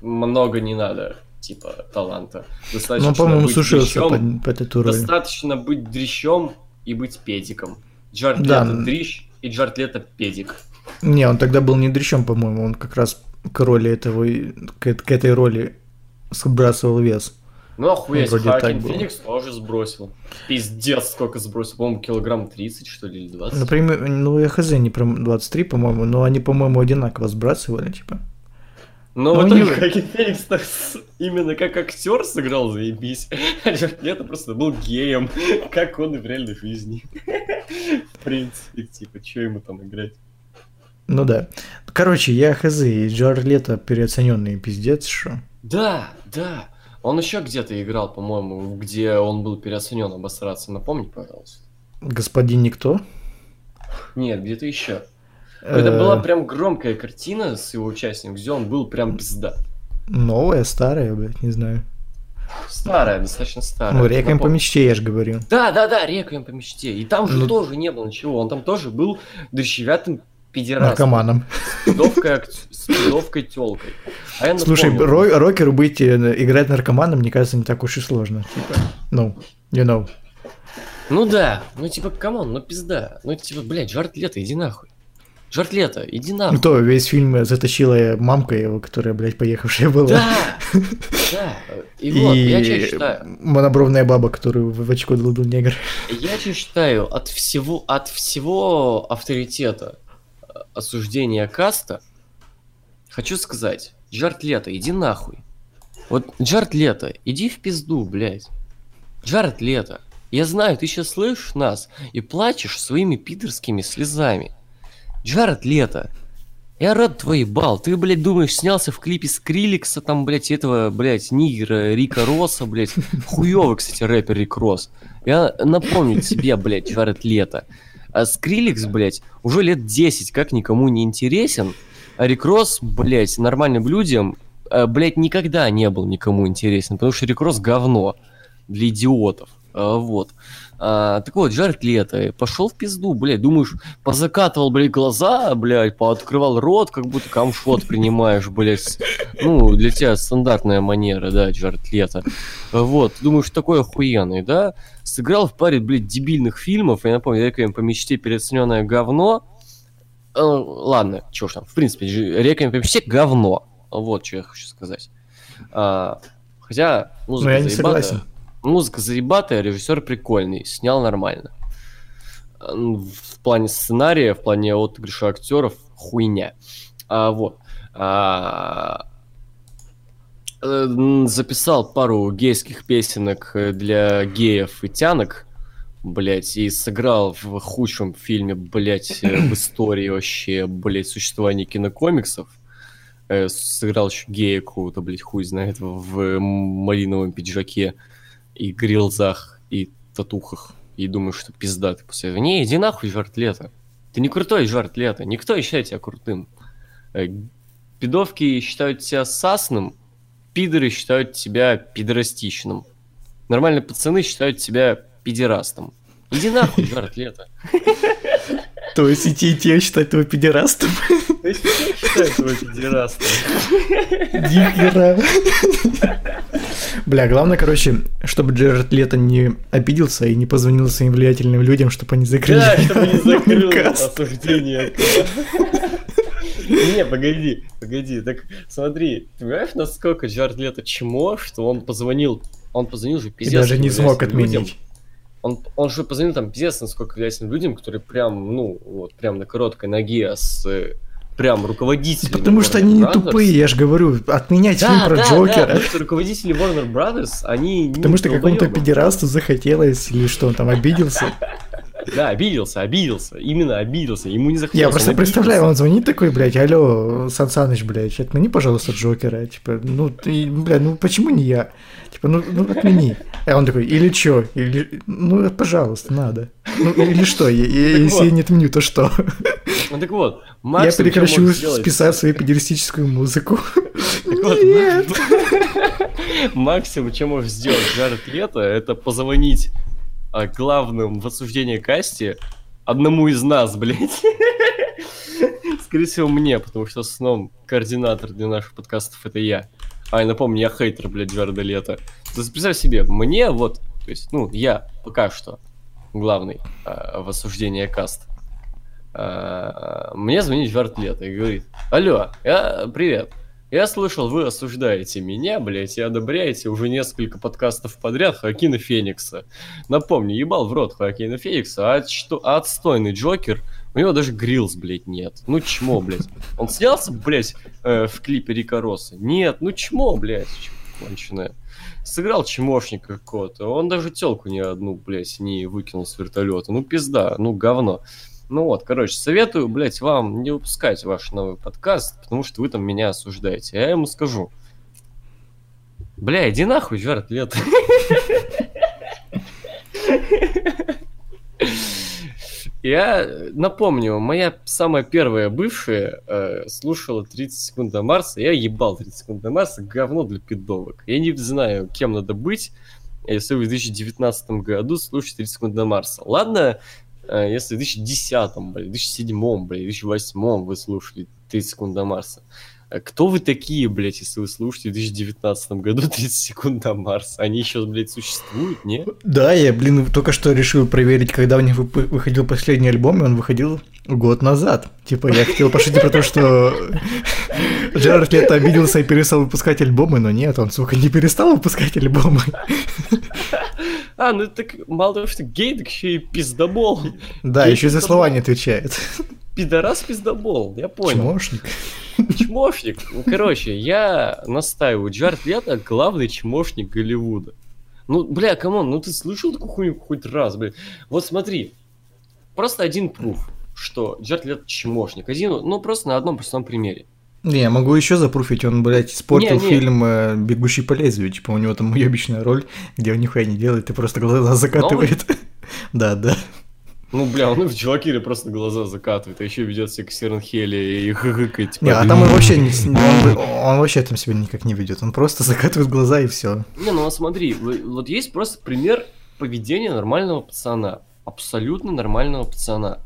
много не надо, типа, таланта. Достаточно, ну, по-моему, сушился под эту роль. Достаточно быть дрищом и быть педиком. Джаред Лето дрищ и Джаред Лето педик. Не, он тогда был не дрищом, по-моему, он как раз к этой роли сбрасывал вес. Ну охуеть, Хоакин Феникс тоже сбросил. Пиздец, сколько сбросил, по-моему, килограмм 30, что ли, или 20. Например, ну я хз, не прям 23, по-моему, но они, по-моему, одинаково сбрасывали, типа. Но в итоге Хоакин Феникс именно как актер сыграл, заебись. А Джаред Лето просто был геем, как он и в реальной жизни. В принципе, типа, что ему там играть? Ну да. Короче, я хз, и Джаред Лето переоцененный пиздец, что? Да. Он еще где-то играл, по-моему, где он был переоценен, обосраться. Напомни, пожалуйста. Господин Никто? Нет, где-то еще. Это была прям громкая картина с его участием, где он был прям пизда. Новая, старая, блядь, не знаю. Старая, достаточно старая. Ну, «Реквием по мечте», я же говорю. Да, «Реквием по мечте». И там же тоже не было ничего. Он там тоже был дрищевятым пидерасом. Наркоманом. С пидовкой тёлкой. Слушай, рокеру играть наркоманом, мне кажется, не так уж и сложно. Типа, you know. Ну да, ну типа, камон, ну пизда. Ну типа, блядь, Джаред Лето, иди нахуй. Джаред Лето, иди нахуй. Ну то, весь фильм затащила мамка его, которая, блядь, поехавшая была. Да. И вот, я что считаю? Монобровная баба, которую в очко долбил негр. Я что считаю, от всего авторитета осуждения каста, хочу сказать, Джаред Лето, иди нахуй. Вот, Джаред Лето, иди в пизду, блядь. Джаред Лето, я знаю, ты сейчас слышишь нас и плачешь своими пидорскими слезами. Джаред Лето, я рад твой ебал. Ты, блядь, думаешь, снялся в клипе Скриллекса, там, блядь, этого, блядь, нигера Рика Росса, блядь. Хуёвый, кстати, рэпер Рик Росс. Я напомню тебе, блядь, Джаред Лето. А Скриллекс, блядь, уже лет 10 как никому не интересен. А Рик Росс, блядь, нормальным людям, блядь, никогда не был никому интересен. Потому что Рик Росс говно для идиотов. Вот. Так вот, Джаред Лето пошел в пизду, блядь, думаешь, позакатывал, блядь, глаза, блядь, пооткрывал рот, как будто камшот принимаешь, блядь. Ну, для тебя стандартная манера, да, Джаред Лето. Вот, думаешь, такой охуенный, да? Сыграл в паре, блядь, дебильных фильмов, я напомню, «Реквием по мечте» переоцененное говно. Ладно, чё ж там, в принципе, «Реквием по мечте» говно. Вот, что я хочу сказать. Хотя, музыка заебатая. Но я не согласен. Музыка заебатая, режиссер прикольный, снял нормально. В плане сценария, в плане отыгрыша актеров хуйня. Вот. записал пару гейских песенок для геев и тянок, блять, и сыграл в худшем фильме, блять, в истории вообще, блять, существования кинокомиксов. Сыграл еще гея какого-то, блять, хуй знает, в малиновом пиджаке и грилзах, и татухах. И думаю, что пизда ты после этого. Не, иди нахуй, Жарт Лето. Ты не крутой, Жарт Лето. Никто не считает тебя крутым. Пидовки считают тебя сасным, пидоры считают тебя пидорастичным. Нормальные пацаны считают тебя пидерастом. Иди нахуй, Жарт Лето. То есть и те считают его пидерастом? То есть и те считают его пидерастом. Дикера. Бля, главное, короче, чтобы Джаред Лето не обиделся и не позвонил своим влиятельным людям, чтобы они закрыли. Да, чтобы они закрыли осуждение. Не, погоди, так смотри, ты понимаешь, насколько Джаред Лето чмо, что он позвонил же пиздец. И даже не смог отменить. Он же позвонил там пиздец, насколько влиятельным людям, которые прям, ну, вот, прям на короткой ноге с... Прям руководители. Потому что Warner они не Brothers. Тупые, я же говорю, отменять фильм про Джокера. Да, потому что руководители Warner Brothers, они... Потому что какому-то педерасту захотелось, или что, он там обиделся. Да, обиделся, именно обиделся, ему не захотелось. Я просто представляю, он звонит такой, блядь, алло, Сан Саныч, блядь, отмени, пожалуйста, Джокера, типа, ну, ты, блядь, ну почему не я? Типа, ну отмени. А он такой, или чё, или, ну, пожалуйста, надо. Ну, или что, если я не отменю, то что? Ну, так вот, я прекращу списать свою педерастическую музыку. Так вот, нет! Максимум, чем можешь сделать Джаред Лето, это позвонить главным в осуждении касте одному из нас, блять. Скорее всего, мне, потому что в основном координатор для наших подкастов это я. А, и напомню, я хейтер, блядь, Джареда Лето. То есть, представь себе, мне вот, то есть, ну, я пока что главный в осуждении каст. Мне звонит Джаред Лето и говорит: алло, привет. Я слышал, вы осуждаете меня, блять, и одобряете уже несколько подкастов подряд Хоакина Феникса. Напомню, ебал в рот Хоакина Феникса, а отстойный Джокер, у него даже грилз, блять, нет. Ну чмо, блять. Он снялся, блять, в клипе Рика Росса? Нет, ну чмо, блять, конченое. Сыграл чмошника какого-то, он даже телку ни одну, блять, не выкинул с вертолета. Ну пизда, ну говно. Ну вот, короче, советую, блять, вам не выпускать ваш новый подкаст, потому что вы там меня осуждаете. А я ему скажу: бля, иди нахуй, Джаред Лето. Я напомню, моя самая первая бывшая слушала 30 секунд до Марса. Я ебал 30 секунд до Марса, говно для пидовок. Я не знаю, кем надо быть, если вы в 2019 году слушаете 30 секунд до Марса. Ладно, если в 2010-м, блядь, в 2007-м, блядь, в 2008-м вы слушали 30 секунд до Марса. Кто вы такие, блядь, если вы слушаете в 2019 году 30 секунд до Марса? Они еще, блядь, существуют, не? Да, я, блин, только что решил проверить, когда у них выходил последний альбом, и он выходил год назад. Типа, я хотел пошутить про то, что Джаред Лето обиделся и перестал выпускать альбомы, но нет, он, сука, не перестал выпускать альбомы. А, ну так мало того, что гей, так еще и пиздобол. Да, еще за слова не отвечает. Пидорас пиздобол, я понял. Чмошник. Ну, короче, я настаиваю, Джаред Лето главный чмошник Голливуда. Ну, бля, камон, ну ты слышал такую хуйню хоть раз, бля? Вот смотри, просто один пруф, что Джаред Лето чмошник. Один, ну просто на одном простом примере. Не, я могу еще запруфить, он, блядь, испортил фильм «Бегущий по лезвию», типа у него там уебищная роль, где он нихуя не делает, и просто глаза закатывает. Да. Ну, бля, он в Джокере просто глаза закатывает, а еще ведет себя к Сиренхеле и хыкает. Типа, не, а там он вообще не... он вообще там себя никак не ведет, он просто закатывает глаза и все. Не, ну смотри, вот есть просто пример поведения нормального пацана, абсолютно нормального пацана.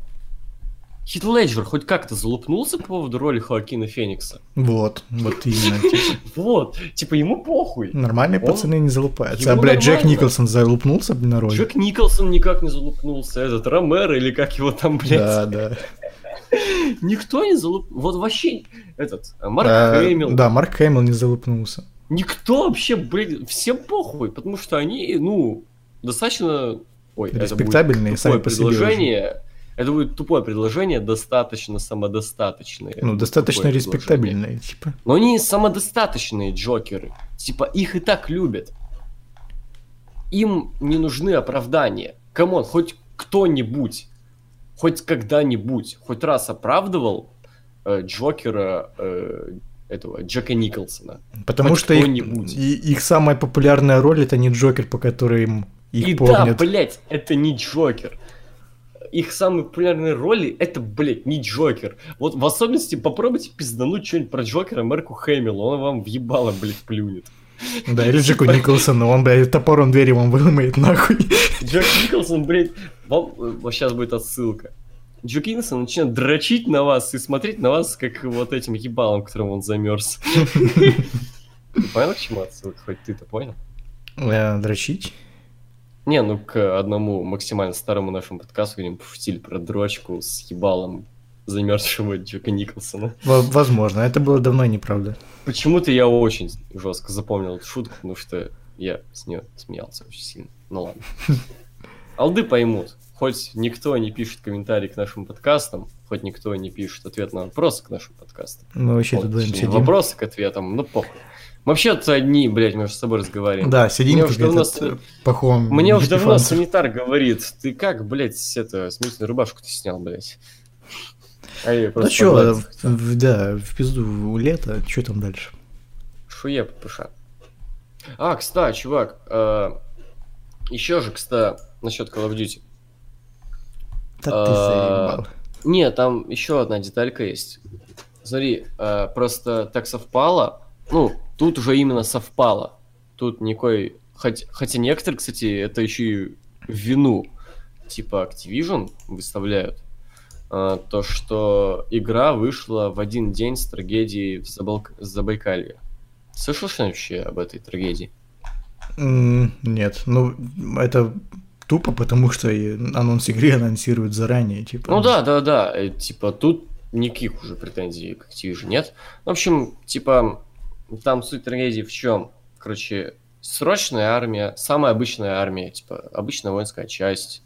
Хит Леджер хоть как-то залупнулся по поводу роли Хоакина Феникса? Вот именно. Вот, типа ему похуй. Нормальные пацаны не залупаются. А, блядь, Джек Николсон залупнулся на роль? Джек Николсон никак не залупнулся, этот Ромеро или как его там, блядь. Да. Никто не залупнулся. Вот вообще этот, Марк Хэмилл не залупнулся. Никто вообще, блядь, всем похуй, потому что они, ну, достаточно... Ой, это будет такое предложение... Это будет тупое предложение, достаточно самодостаточное. Ну, достаточно респектабельное, типа. Но они самодостаточные джокеры. Типа, их и так любят. Им не нужны оправдания. Камон, хоть кто-нибудь, хоть когда-нибудь, хоть раз оправдывал Джокера, этого Джека Николсона. Потому хоть что их самая популярная роль — это не Джокер, по которой им их помнят. И да, блять, это не Джокер. Их самые популярные роли — это, блять, не Джокер. Вот в особенности попробуйте пиздануть что-нибудь про Джокера Марку Хэмиллу, он вам в ебало, блять, плюнет. Да, или Джеку Николсону, он, блядь, топором дверь вам выломает, нахуй. Джек Николсон, блядь, сейчас будет отсылка. Джек Николсон начинает дрочить на вас и смотреть на вас, как вот этим ебалом, которым он замерз. Ты понял, к чему отсылка? Хоть ты-то понял? Дрочить? Не, ну к одному максимально старому нашему подкасту, где мы пошутили про дрочку с ебалом замерзшего Джека Николсона. Возможно, это было давно и неправда. Почему-то я очень жестко запомнил эту шутку, потому что я с нее смеялся очень сильно. Ну ладно. Алды поймут. Хоть никто не пишет комментарий к нашим подкастам, хоть никто не пишет ответ на вопросы к нашим подкастам. Мы вообще тут будем сидеть. Вопросы к ответам, ну похуй. Мы вообще-то одни, блядь, мы же с собой разговариваем. Да, сидим. Мне уже давно санитар говорит, ты как, блядь, смешную рубашку ты снял, блядь. А я просто в пизду лето, что там дальше? Шуе, папуша. А, кста, чувак, еще же, кста, насчет Call of Duty. Да ты заебал. Не, там еще одна деталька есть. Смотри, просто так совпало, ну, тут уже именно совпало. Тут никакой... Хотя некоторые, кстати, это еще и вину, типа Activision выставляют. То, что игра вышла в один день с трагедией в Забайкалье. Слышал что-нибудь вообще об этой трагедии? Нет, ну это тупо, потому что анонс игры анонсируют заранее. Типа. Ну да, типа тут никаких уже претензий к Activision нет. В общем, типа там суть трагедии в чем? Короче, срочная армия, самая обычная армия, типа обычная воинская часть.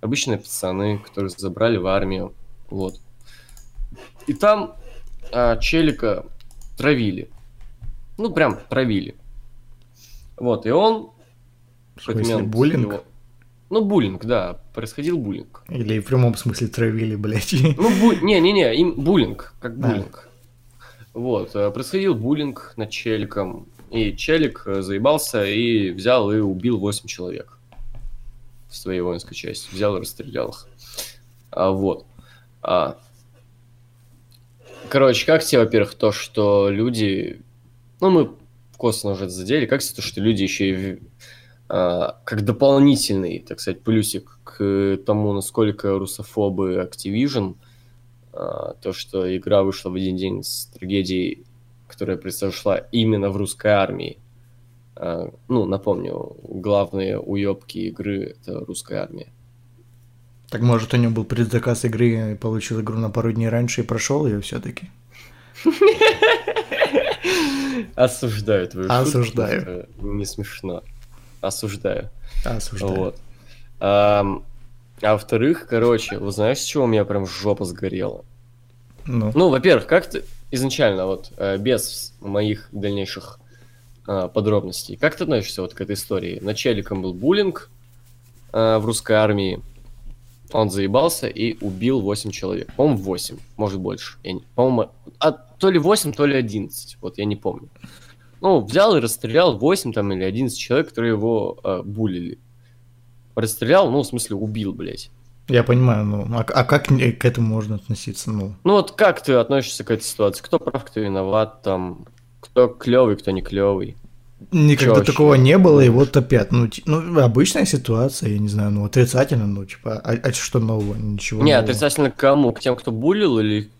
Обычные пацаны, которые забрали в армию. Вот. И там челика травили. Ну, прям травили. Вот, и он... В смысле, буллинг? Его... Ну, буллинг, да. Происходил буллинг. Или в прямом смысле травили, блядь. Ну, не-не-не, им буллинг, как буллинг. Вот, происходил буллинг над челиком. И челик заебался и взял и убил 8 человек. В своей воинской части. Взял и расстрелял их. Короче, как тебе, во-первых, то, что люди... Ну, мы косвенно уже это задели. Как тебе то, что люди еще и... как дополнительный, так сказать, плюсик к тому, насколько русофобы Activision. То, что игра вышла в один день с трагедией, которая произошла именно в русской армии. Ну, напомню, главные уёбки игры — это русская армия. Так, может, у него был предзаказ игры, получил игру на пару дней раньше и прошел ее все-таки? Осуждаю твою шутку. Осуждаю. Не смешно. Осуждаю. Вот. А во-вторых, короче, вот знаешь, с чего у меня прям жопа сгорела? Ну, во-первых, как-то изначально, вот, без моих дальнейших подробностей. Как ты относишься вот к этой истории? Начальником был буллинг в русской армии. Он заебался и убил 8 человек. По-моему, 8, может больше. По-моему, то ли 8, то ли 11. Вот я не помню. Ну, взял и расстрелял 8 там, или 11 человек, которые его буллили. Расстрелял, ну, в смысле, убил, блядь. Я понимаю, ну, а как к этому можно относиться? Ну, вот как ты относишься к этой ситуации? Кто прав, кто виноват, там... Кто клевый, кто не клевый. Никогда чё такого вообще не было, и вот опять. Ну, обычная ситуация, я не знаю, ну, отрицательно, ну, типа, а что нового? Ничего. Не, нового. Отрицательно к кому? К тем, кто буллил, или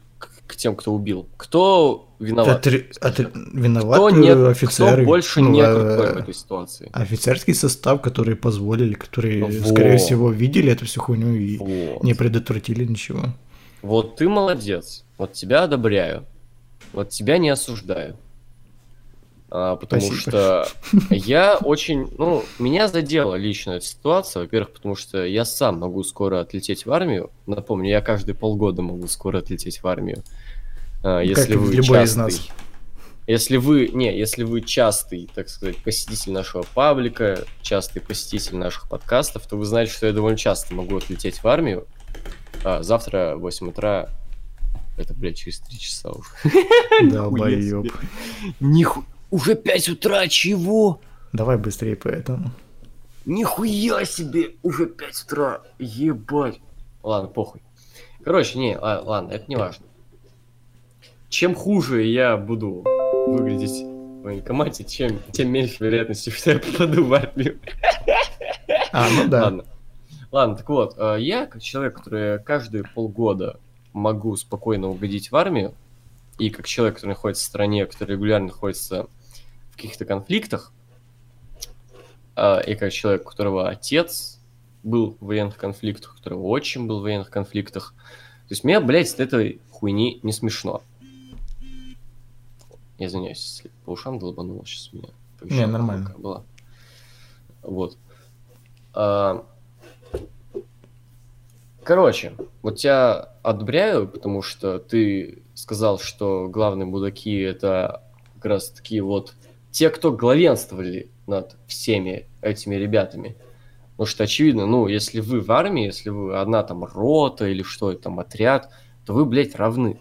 к тем, кто убил? Кто виноват? Виноват кто нет, офицеры. Кто больше нет в этой ситуации? Офицерский состав, который позволили, которые, вот, скорее всего, видели эту всю хуйню и не предотвратили ничего. Вот ты молодец. Вот тебя одобряю. Вот тебя не осуждаю. потому что я очень... Ну, меня задела лично эта ситуация. Во-первых, потому что я сам могу скоро отлететь в армию. Напомню, я каждые полгода могу скоро отлететь в армию. Если вы любой из нас. Если вы частый, так сказать, посетитель нашего паблика, частый посетитель наших подкастов, то вы знаете, что я довольно часто могу отлететь в армию. Завтра в 8 утра... Это, блядь, через 3 часа уже. Да, боёб. Уже 5 утра, чего? Давай быстрее поэтому. Нихуя себе! Уже 5 утра, ебать. Ладно, похуй. Короче, ладно, это не важно. Чем хуже я буду выглядеть в военкомате, тем меньше вероятности, что я попаду в армию. А, ну да. Ладно, так вот, я как человек, который каждые полгода могу спокойно угодить в армию, и как человек, который находится в стране, который регулярно находится в каких-то конфликтах, и как человек, у которого отец был в военных конфликтах, у которого отчим был в военных конфликтах, то есть меня, блядь, с этой хуйни не смешно. Я извиняюсь, если по ушам долбануло сейчас у меня. Не, нормально. Была. Вот. Короче, вот тебя отбряю, потому что ты сказал, что главные мудаки — это как раз таки вот те, кто главенствовали над всеми этими ребятами. Потому что, очевидно, ну, если вы в армии, если вы одна там рота или что там, отряд, то вы, блядь, равны.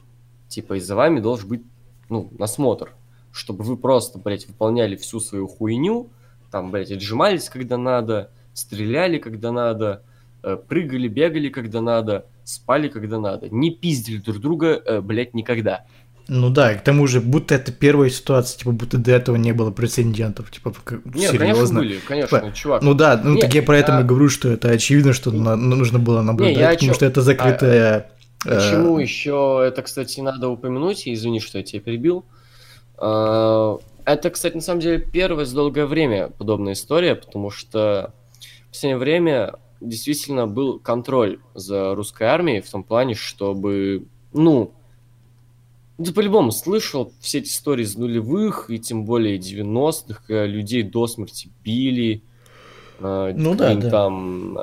Типа, и за вами должен быть, ну, насмотр. Чтобы вы просто, блядь, выполняли всю свою хуйню, там, блядь, отжимались, когда надо, стреляли, когда надо, прыгали, бегали, когда надо, спали, когда надо. Не пиздили друг друга, блядь, никогда. Ну да, и к тому же, будто это первая ситуация, типа, будто до этого не было прецедентов, типа, серьезно. Конечно, были, конечно, типа, чувак. Ну да, ну так я про это и говорю, что это очевидно, что нужно было наблюдать, потому что это закрытая... Почему еще это, кстати, надо упомянуть, извини, что я тебя перебил. Это, кстати, на самом деле первая за долгое время подобная история, потому что в последнее время... действительно был контроль за русской армией в том плане, чтобы, ну, ты по-любому слышал все эти истории из нулевых, и тем более 90-х, когда людей до смерти били, ну, да, да. Там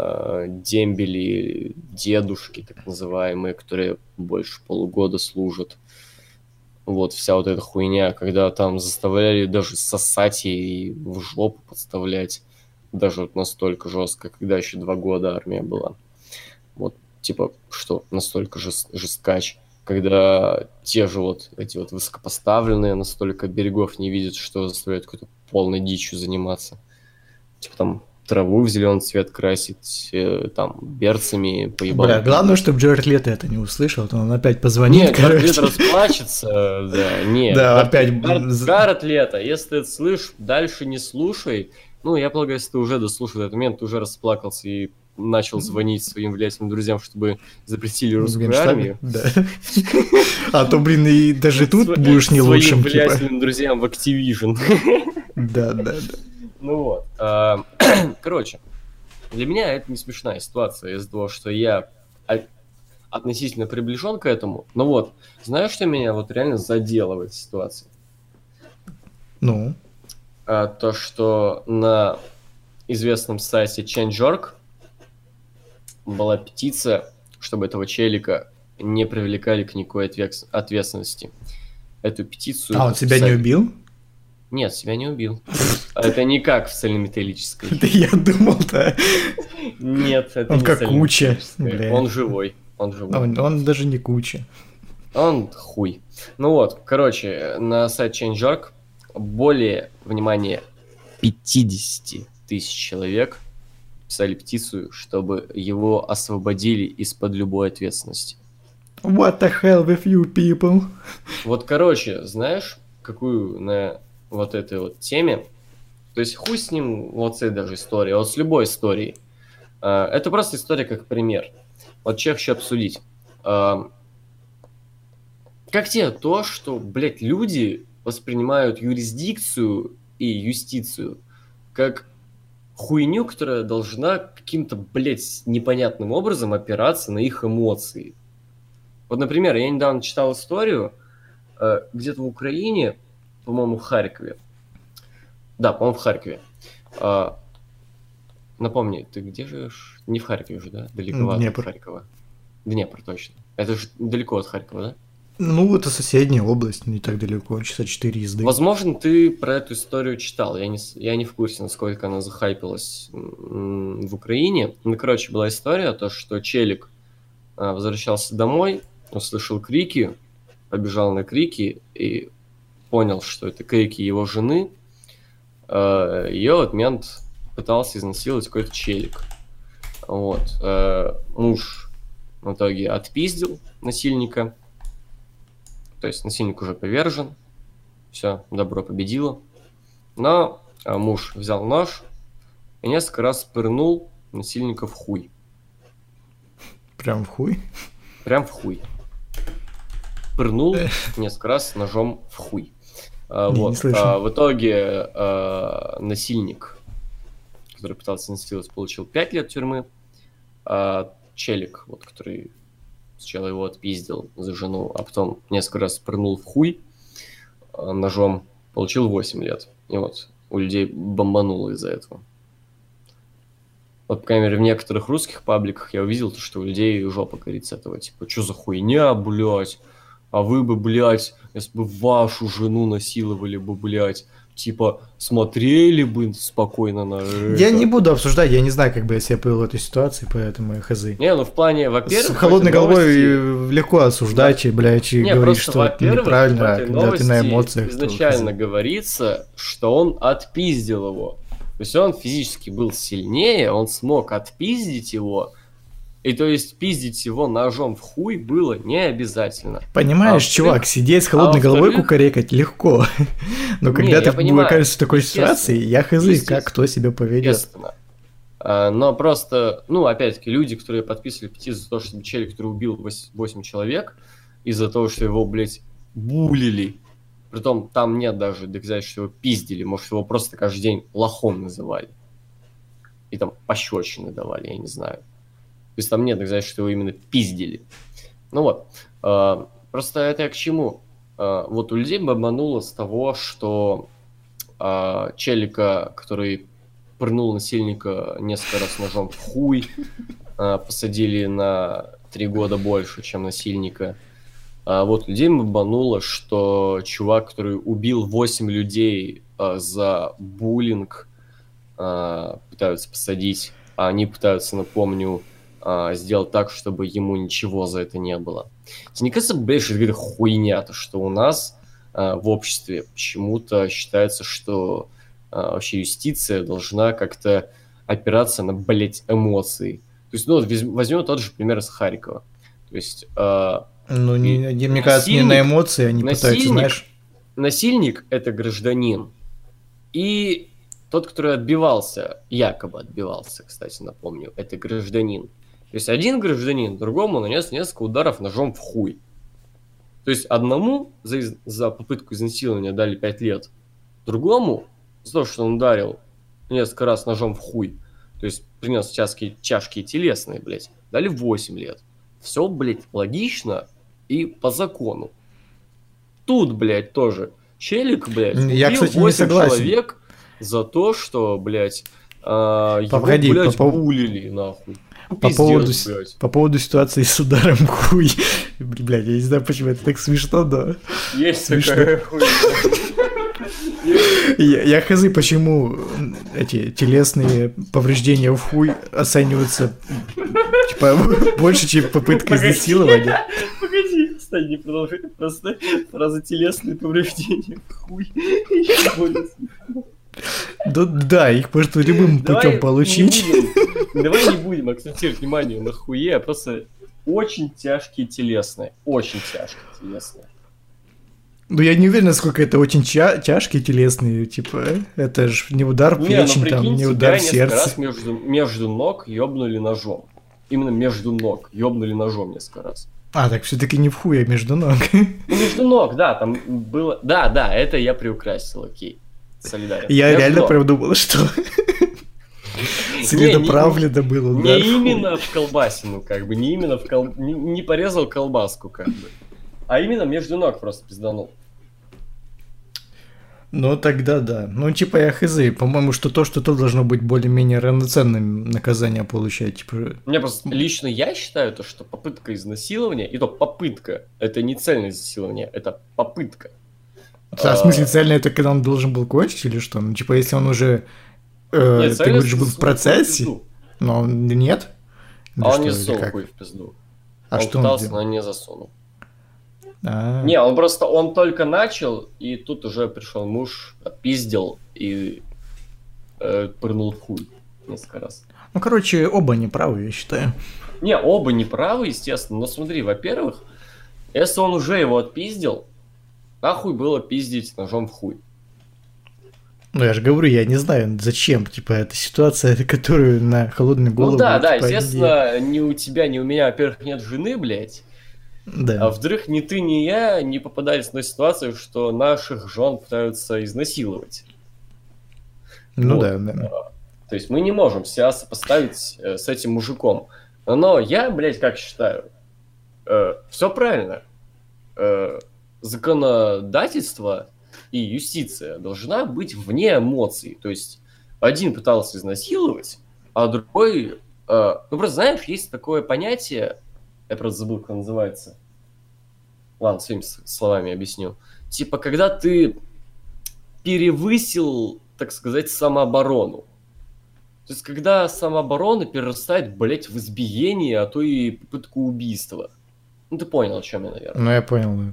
дембели, дедушки так называемые, которые больше полугода служат. Вот вся вот эта хуйня, когда там заставляли даже сосать и в жопу подставлять. Даже вот настолько жестко, когда еще 2 года армия была. Вот, типа, что настолько жесткач, когда те же вот эти вот высокопоставленные настолько берегов не видят, что заставляют какой-то полной дичью заниматься. Типа там траву в зеленый цвет красить, там, берцами поебать. Бля, главное, чтобы Джаред Лето это не услышал, то он опять позвонит, нет, короче. Нет, Джаред Лето расплачется, да, нет. Да, опять... Джаред Лето, если ты это слышишь, дальше не слушай. Ну, я полагаю, если ты уже дослушал этот момент, ты уже расплакался и начал звонить своим влиятельным друзьям, чтобы запретили русскую армию. Да. А то, блин, и даже тут будешь не лучшим. Своим влиятельным друзьям в Activision. Да, да, да. Ну вот. Короче, для меня это не смешная ситуация из-за того, что я относительно приближен к этому. Но вот, знаешь, что меня вот реально задело в этой ситуации? Ну? То, что на известном сайте Change.org была петиция, чтобы этого челика не привлекали к никакой ответственности. Эту петицию... А он себя не убил? Нет, себя не убил. Это не как в цельнометаллической. Да я думал-то. Нет, это не цельнометаллической. Он живой. Он даже не куча. Он хуй. Ну вот, короче, на сайте Change.org более, внимание, 50 000 человек писали петицию, чтобы его освободили из-под любой ответственности. What the hell with you people? Вот, короче, знаешь, какую на вот этой вот теме, то есть хуй с ним вот с этой даже историей, вот с любой историей. Это просто история как пример. Вот что я хочу обсудить. Как тебе то, что, блядь, люди воспринимают юрисдикцию и юстицию как хуйню, которая должна каким-то, блядь, непонятным образом опираться на их эмоции. Вот, например, я недавно читал историю где-то в Украине, по-моему, в Харькове, Да, по-моему, в Харькове. Напомни, ты где живешь? Не в Харькове же, да? Далековато от Харькова. Днепр, точно. Это же далеко от Харькова, да? Ну, это соседняя область, не так далеко, часа 4 езды. Возможно, ты про эту историю читал. Я не в курсе, насколько она захайпилась в Украине. Ну, короче, была история, то, что челик возвращался домой, услышал крики, побежал на крики и понял, что это крики его жены. Ее вот мент пытался изнасиловать какой-то челик. Вот. Муж в итоге отпиздил насильника. То есть насильник уже повержен, все, добро победило. Но муж взял нож и несколько раз пырнул насильника в хуй. Прям в хуй? Прям в хуй. Пырнул несколько раз ножом в хуй. Вот. В итоге насильник, который пытался насиловать, получил 5 лет тюрьмы. Челик, вот, который... Сначала его отпиздил за жену, а потом несколько раз пырнул в хуй ножом, получил 8 лет. И вот у людей бомбануло из-за этого. Вот, по крайней мере, в некоторых русских пабликах я увидел, что у людей жопа горит с этого. Типа, что за хуйня, блядь? А вы бы, блядь, если бы вашу жену насиловали бы, блядь, типа, смотрели бы спокойно на это. Я не буду обсуждать, я не знаю, как бы я себя повел в этой ситуации, поэтому хз. Не, ну в плане, во-первых... С холодной головой легко осуждать, да. И, блядь, и не, говорить, что это неправильно, а когда ты на эмоциях... изначально говорится, что он отпиздил его. То есть он физически был сильнее, он смог отпиздить его... И то есть пиздить его ножом в хуй было не обязательно. Понимаешь, чувак, сидеть с холодной головой кукарекать легко. Но когда ты выкажешься в такой ситуации, я хз, как кто себя поведет. Но просто, ну, опять-таки, люди, которые подписывали петицию за то, что челик, который убил 8 человек, из-за того, что его, блядь, булили. Притом там нет даже доказательств, что его пиздили. Может, его просто каждый день лохом называли. И там пощечины давали, я не знаю. То есть там нет, значит, что его именно пиздили. Ну вот. Просто это я к чему? Вот у людей бомбануло с того, что челика, который пырнул насильника несколько раз ножом в хуй, посадили на 3 года больше, чем насильника. Вот людей бомбануло, что чувак, который убил 8 людей за буллинг, пытаются посадить, а они пытаются, напомню, сделал так, чтобы ему ничего за это не было. Тебе не кажется, блядь, что это какая-то хуйня, то, что у нас в обществе почему-то считается, что вообще юстиция должна как-то опираться на, блядь, эмоции. То есть, ну, вот возьмем тот же пример из Харькова. То есть... ну, мне кажется, не на эмоции, они пытаются, знаешь... Насильник – это гражданин. И тот, который отбивался, якобы отбивался, кстати, напомню, это гражданин. То есть один гражданин другому нанес несколько ударов ножом в хуй. То есть одному за попытку изнасилования дали 5 лет, другому за то, что он ударил несколько раз ножом в хуй, то есть принес чашки телесные, блядь, дали 8 лет. Все, блядь, логично и по закону. Тут, блядь, тоже челик, блядь, убил 8 человек за то, что, блядь, погоди, его, блядь, булили, нахуй. По поводу ситуации с ударом хуй. Блядь, я не знаю, почему это так смешно, да. Есть смешно. Такая хуйня. Я хз, почему эти телесные повреждения в хуй оцениваются типа больше, чем попытка изнасилования. Погоди, кстати, не продолжай. Просто фраза телесные повреждения в хуй. Да, их просто любым путем получить. Давай не будем акцентировать внимание на хуе, а просто очень тяжкие телесные. Очень тяжкие телесные. Ну, я не уверен, насколько это очень тяжкие телесные, типа, это же не удар плечом, там, не удар сердца. Раз между ног ёбнули ножом. Именно между ног ёбнули ножом несколько раз. А, так все-таки не в хуе, а между ног. Между ног, да, там было... Да, это я приукрасил, окей. Солидарен. Я реально прям думал, что... Целенаправленно было. Не именно в колбасину, как бы, не порезал колбаску, как бы, а именно между ног просто пизданул. Ну, тогда да. Ну, типа, я хз. По-моему, что то должно быть более-менее равноценным наказание получать. Типа... Мне просто лично я считаю, то, что попытка изнасилования, и то попытка, это не цельное изнасилование, это попытка. Да, в смысле, цельное это когда он должен был кончить или что? Ну, типа, если он уже, нет, ты говоришь, был в процессе, но он нет. А он не засунул хуй в пизду. А что он пытался, но не засунул. А-а-а. Не, он просто, он только начал, и тут уже пришел муж, пиздил и пырнул в хуй несколько раз. Ну, короче, оба неправы, я считаю. Не, оба неправы, естественно, но смотри, во-первых, если он уже его отпиздил, нахуй было пиздить ножом в хуй? Ну, я же говорю, я не знаю, зачем, типа, эта ситуация, которую на холодную голову... Ну да, да, естественно, ни у тебя, ни у меня, во-первых, нет жены, блядь. Да. А вдруг ни ты, ни я не попадались на ситуацию, что наших жен пытаются изнасиловать. Ну вот. Да. То есть мы не можем себя сопоставить с этим мужиком. Но я, блядь, как считаю, все правильно. Законодательство и юстиция должна быть вне эмоций. То есть один пытался изнасиловать, а другой... Ну просто, знаешь, есть такое понятие... Я просто забыл, как он называется. Ладно, своими словами объясню. Типа, когда ты перевысил, так сказать, самооборону. То есть, когда самооборона перерастает, блять, в избиение, а то и попытку убийства. Ну, ты понял, о чем я, наверное. Ну, я понял, да.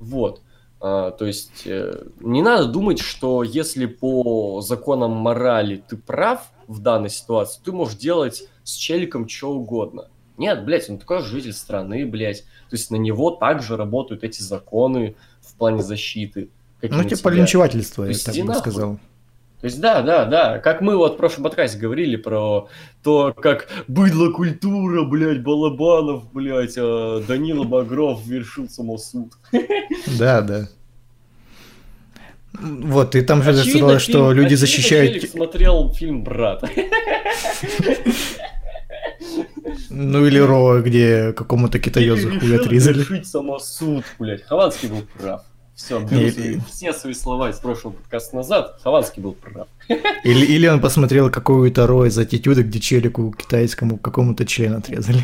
Вот. То есть, не надо думать, что если по законам морали ты прав в данной ситуации, ты можешь делать с челиком что угодно. Нет, блядь, он такой житель страны, блядь. То есть на него также работают эти законы в плане защиты. Ну, типа линчевательство, я так бы сказал. То есть да. Как мы вот в прошлом подкасте говорили про то, как быдло культура, блядь, Балабанов, блядь, а Данила Багров вершил самосуд. Да. Вот, и там же сказалось, что люди защищают... Очевидно, смотрел фильм «Брат». Ну или Роа, где какому-то китаёзу хуй отрезали. Решить самосуд, блядь. Хованский был прав. Все, все свои слова из прошлого подкаста назад. Хованский был прав. Или он посмотрел какую-то Роа из «Аттитюда», где челику китайскому какому-то член отрезали.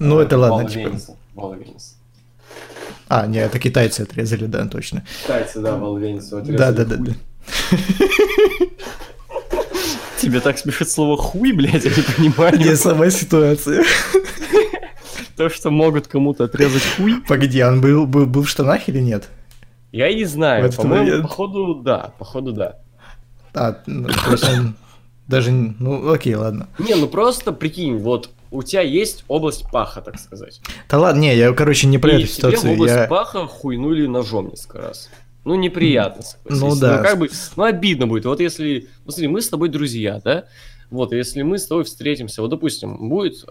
Ну это ладно, типа. Вал Венесу. А, не, это китайцы отрезали, да, точно. Китайцы, да, Вал Венесу отрезали. Да. Тебе так смешит слово «хуй», блядь, я не понимаю. Не, сама ситуация. То, что могут кому-то отрезать хуй. Погоди, он был в штанах или нет? Я не знаю, по-моему, походу да. А, ну, даже, ну, окей, ладно. Не, ну просто прикинь, вот у тебя есть область паха, так сказать. Да ладно, не, я, короче, не про эту ситуацию. И тебе в область паха хуйнули ножом несколько раз. Ну, неприятно, согласись. Ну, да. Ну, обидно будет. Вот если... Смотри, мы с тобой друзья, да? Вот, если мы с тобой встретимся... Вот, допустим, будет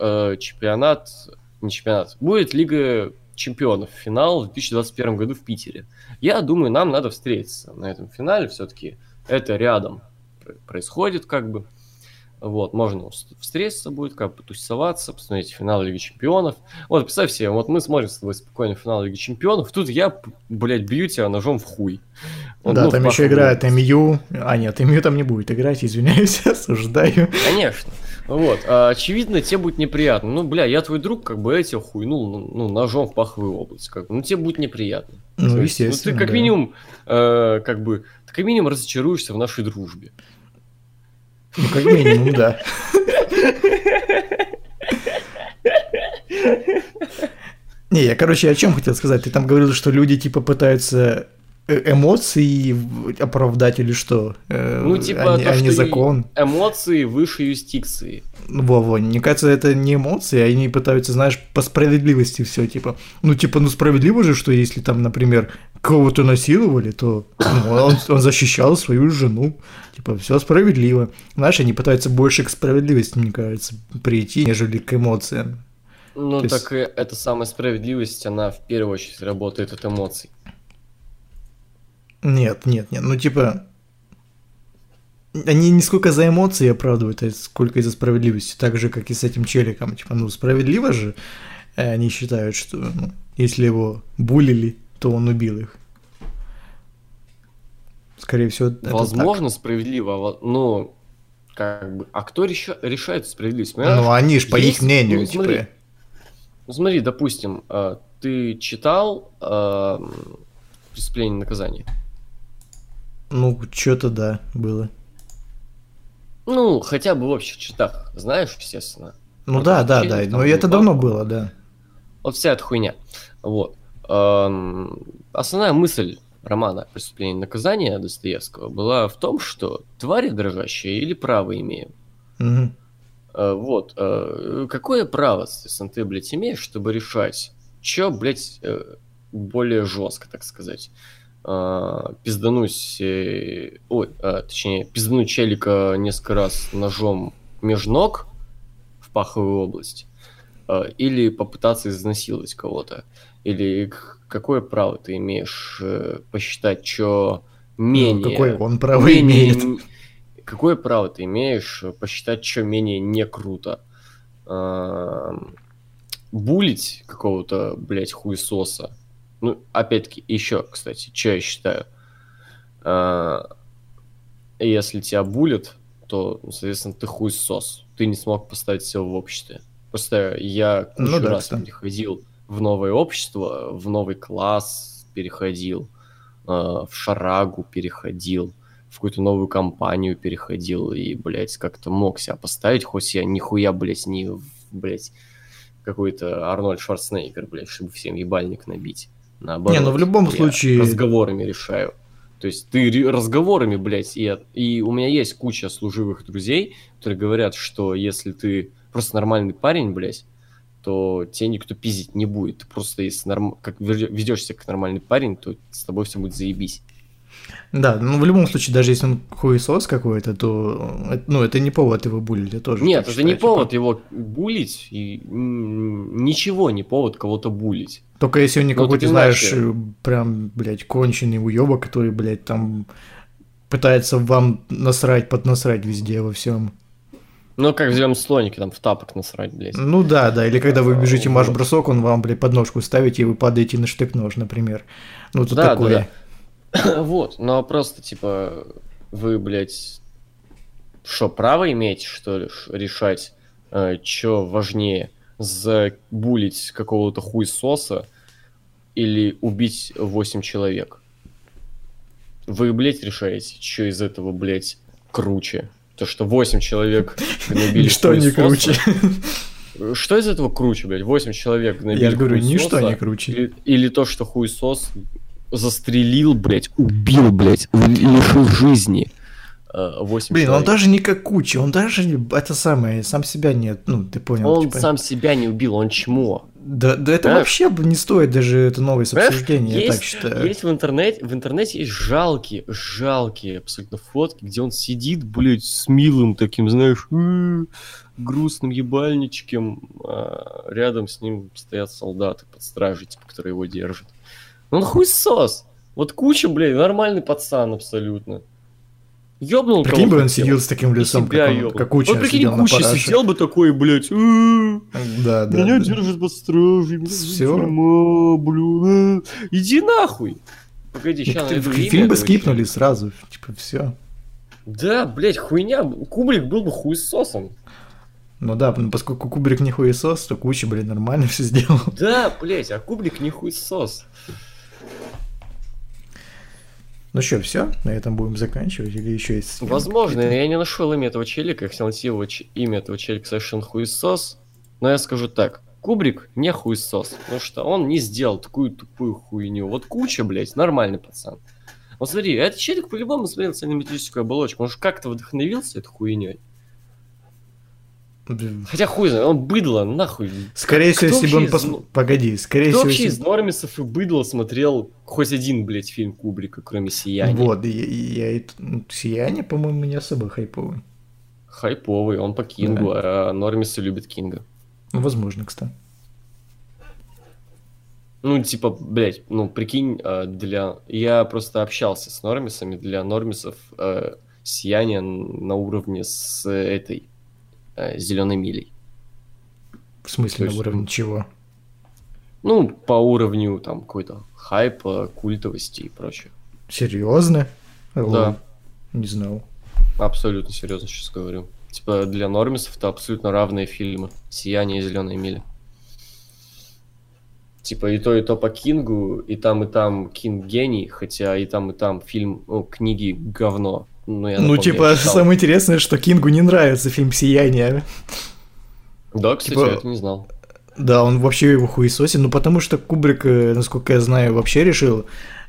будет Лига Чемпионов, финал в 2021 году в Питере. Я думаю, нам надо встретиться на этом финале все-таки. Это рядом происходит, как бы. Вот, можно встретиться будет, как бы потусоваться, посмотреть финал Лиги Чемпионов. Вот, представь себе, вот мы смотрим с тобой спокойно финал Лиги Чемпионов, тут я, блядь, бью тебя ножом в хуй. Он, да, ну, там еще играет МЮ. А нет, МЮ там не будет играть, извиняюсь, осуждаю. Конечно. Вот, очевидно, тебе будет неприятно. Ну, бля, я твой друг, как бы я тебя хуйнул, ну, ножом в паховую область, как бы. Ну, тебе будет неприятно. Ну, естественно. Ну, ты как минимум, как минимум разочаруешься в нашей дружбе. Ну, как минимум, да. Не, я о чем хотел сказать? Ты там говорил, что люди, типа, пытаются эмоции оправдать или что? Ну, типа, то, что закон. Эмоции выше юстиции. Во-во, мне кажется, это не эмоции, они пытаются, знаешь, по справедливости все, типа. Ну, типа, ну, справедливо же, что если там, например, кого-то насиловали, то он защищал свою жену. Типа, все справедливо. Знаешь, они пытаются больше к справедливости, мне кажется, прийти, нежели к эмоциям. Ну, то так есть... эта самая справедливость, она в первую очередь работает от эмоций. Нет. Ну, типа, они не сколько за эмоции оправдывают, а сколько из-за справедливости. Так же, как и с этим челиком. Типа, ну, справедливо же. Они считают, что если его булили, то он убил их. Скорее всего, это возможно так. Справедливо, но как бы, а кто решает справедливость? Понимаешь? Ну, они же по их мнению. Ну, смотри, допустим, ты читал «Преступление и наказание»? Ну, что-то да, было. Ну, хотя бы в общих чертах, знаешь, естественно. Ну да, да, да, но это давно было, да. Вот вся эта хуйня. Вот. Основная мысль романа «Преступление и наказание» Достоевского была в том, что твари дрожащие или право имеем. Угу. Вот. Какое право, соответственно, ты, блядь, имеешь, чтобы решать, что, блядь, более жестко, так сказать, пизданусь, точнее, пиздану челика несколько раз ножом между ног в паховую область, или попытаться изнасиловать кого-то, или какое право ты имеешь посчитать, что менее... Ну, какое он право имеет? Какое право ты имеешь посчитать, что менее не круто? Булить какого-то, блядь, хуесоса. Ну, опять-таки, еще, кстати, что я считаю. Если тебя булят, то, соответственно, ты хуесос. Ты не смог поставить себя в обществе. Просто я кучу раз переходил в новое общество, в новый класс переходил, в шарагу переходил, в какую-то новую компанию переходил и, блядь, как-то мог себя поставить, хоть я нихуя, блядь, не, блядь, какой-то Арнольд Шварценеггер, блядь, чтобы всем ебальник набить. Наоборот, не, ну в любом случае... разговорами решаю. То есть ты разговорами, блядь, и у меня есть куча служивых друзей, которые говорят, что если ты просто нормальный парень, блядь, то тебя никто пиздить не будет. Ты просто, если как ведешься как нормальный парень, то с тобой все будет заебись. Да, ну в любом случае, даже если он хуесос какой-то, то ну, это не повод его булить, я тоже. Нет, это не повод его булить, и ничего не повод кого-то булить. Только если он не какой-то, знаешь, прям, блядь, конченый уёбок, который, блядь, там пытается вам насрать, поднасрать везде во всем. Ну, как в «Зелёном слонике», там в тапок насрать, блядь. Ну да, да, или когда вы бежите марш-бросок, он вам, блядь, подножку ставит, и вы падаете на штык-нож, например. Ну, тут да, такое. Да, да. Вот, но просто, типа, вы, блядь, что, право имеете, что ли, решать, что важнее, забулить какого-то хуесоса или убить 8 человек? Вы, блядь, решаете, что из этого, блядь, круче? То, что 8 человек гнобили хуесоса? Ничто не круче. Что из этого круче, блядь? 8 человек гнобили хуесоса? Я говорю, ничто не круче. Или то, что хуесос... застрелил, блядь, убил, блядь, лишил жизни. 8 блин, человек. Он даже не как Куча, он даже это самое, сам себя не, ну, ты понял. Он типа... сам себя не убил, он чмо. Да, да это вообще не стоит даже это новость обсуждения, я так считаю. Есть в интернете есть жалкие абсолютно фотки, где он сидит, блядь, с милым таким, знаешь, грустным ебальничком, а рядом с ним стоят солдаты под стражей, типа, которые его держат. Он хуесос. Вот Куча, блядь, нормальный пацан абсолютно. Ёбнул кого-то. Прикинь бы он сидел с таким лицом, как Куча. Вот прикинь, Куча сидел бы такой, блядь. Да, да. Меня держит под стражей. Все. Иди нахуй. Погоди, сейчас найду имя. Фильм бы скипнули сразу. Типа, все. Да, блядь, хуйня. Кубрик был бы хуесосом. Ну да, поскольку Кубрик не хуесос, то Куча, блядь, нормально все сделал. Да, блядь, а Кубрик не хуесос. Ну что, все? На этом будем заканчивать? Или еще есть... Возможно, я не нашел имя этого челика, я хотел найти имя этого челика совершенно хуесос, но я скажу так, Кубрик не хуесос, потому что он не сделал такую тупую хуйню. Вот Куча, блядь, нормальный пацан. Вот смотри, этот челик по-любому смотрел цельнометрическую оболочку, он же как-то вдохновился этой хуйней. Хотя хуй знает, он быдло, нахуй. Скорее всего, если бы он... Погоди, скорее всего... Кто вообще из нормисов и быдло смотрел хоть один, блядь, фильм Кубрика, кроме «Сияния»? Вот, «Сияние», по-моему, не особо хайповый. Хайповый, он по Кингу, да. А нормисы любят Кинга. Возможно, кстати. Ну, типа, блядь, ну, прикинь, для... Я просто общался с нормисами, для нормисов «Сияние» на уровне с этой... «Зеленой милей». В смысле, на уровне чего? Ну, по уровню там какой-то хайпа, культовости и прочее. Серьезно? Да. Не знал. Абсолютно серьезно сейчас говорю. Типа для нормисов это абсолютно равные фильмы. «Сияние» и «Зеленая миля». Типа и то по Кингу, и там Кинг гений, хотя и там фильм, ну, книги говно. Ну, я напомню, типа, самое интересное, что Кингу не нравится фильм «Сияние». Да, кстати, типа... я это не знал. Да, он вообще его хуесосит, ну потому что Кубрик, насколько я знаю, вообще решил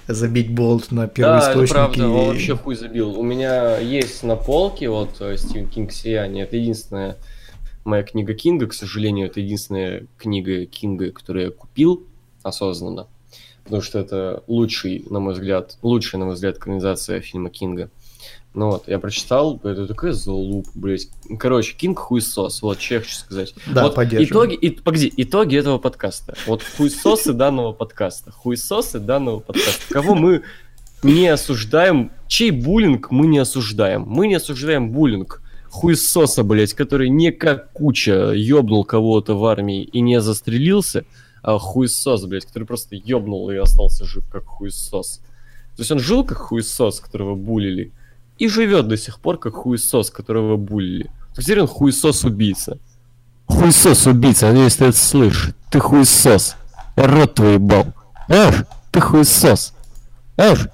забить болт на первоисточники. Да, это правда, он вообще хуй забил. У меня есть на полке вот Стивен Кинг «Сияние», это единственная моя книга Кинга, к сожалению, это единственная книга Кинга, которую я купил осознанно, потому что это лучшая, на мой взгляд, экранизация фильма Кинга. Ну вот, я прочитал, это такая залупа, блядь. Короче, Кинг хуйсос, вот, что я хочу сказать. Да, вот итоги, погоди, итоги этого подкаста. Вот хуйсосы данного подкаста. Кого мы не осуждаем, чей буллинг мы не осуждаем. Мы не осуждаем буллинг хуйсоса, блядь, который не как куча ёбнул кого-то в армии и не застрелился, а хуйсос, блядь, который просто ёбнул и остался жив как хуйсос. То есть он жил как хуйсос, которого буллили, и живет до сих пор как хуесос, которого булили. Теперь он хуесос-убийца. Хуесос-убийца, надеюсь, ты это слышишь. Ты хуесос. Рот твой ебал. Эх, ты хуесос. Эх,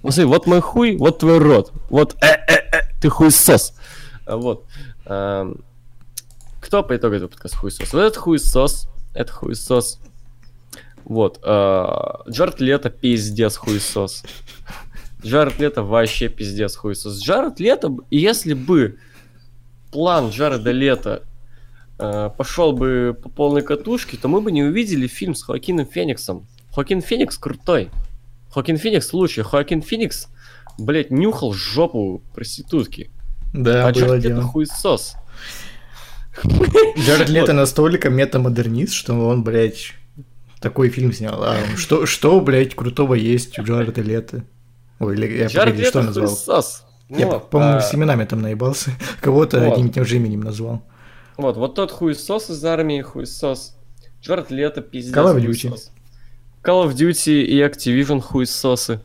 смотри, вот мой хуй, вот твой рот. Вот ты хуесос. Вот. Кто по итогу этого подкаста хуесос? Вот это хуесос. Это хуесос. Вот. Джаред Лето пиздец хуесос. Джаред Лето вообще пиздец хуесос. Джаред Лето, если бы план Джареда Лето пошел бы по полной катушке, то мы бы не увидели фильм с Хоакином Фениксом. Хоакин Феникс крутой. Хоакин Феникс лучший. Хоакин Феникс, блять, нюхал жопу проститутки. Да, а Джаред Лето хуесос. Джаред Лето настолько метамодернист, что он, блять, такой фильм снял. Что, блять, крутого есть у Джареда Лето? Ой, я погоди, что назвал? Хуйсос. Я, вот, по-моему, с именами там наебался. Кого-то вот. Одним и тем же именем назвал. Вот тот хуесос из армии, хуесос. Джаред Лето, пиздец, Call of Duty. Хуесос. Call of Duty и Activision хуесосы.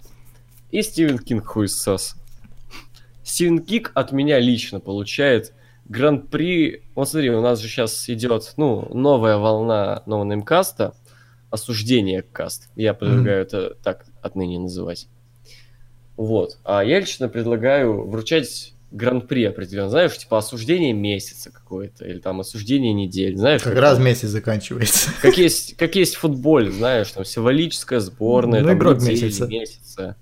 И Стивен Кинг хуесос. Стивен Кинг от меня лично получает гран-при... Вот смотри, у нас же сейчас идет, новая волна нового неймкаста. Осуждение каст. Я предлагаю это так отныне называть. Вот. А я лично предлагаю вручать гран-при определенно. Знаешь, типа осуждение месяца какое-то, или там осуждение недели, знаешь. Как раз месяц заканчивается. Как есть в футболе, знаешь, там символическая сборная, там игрок месяца.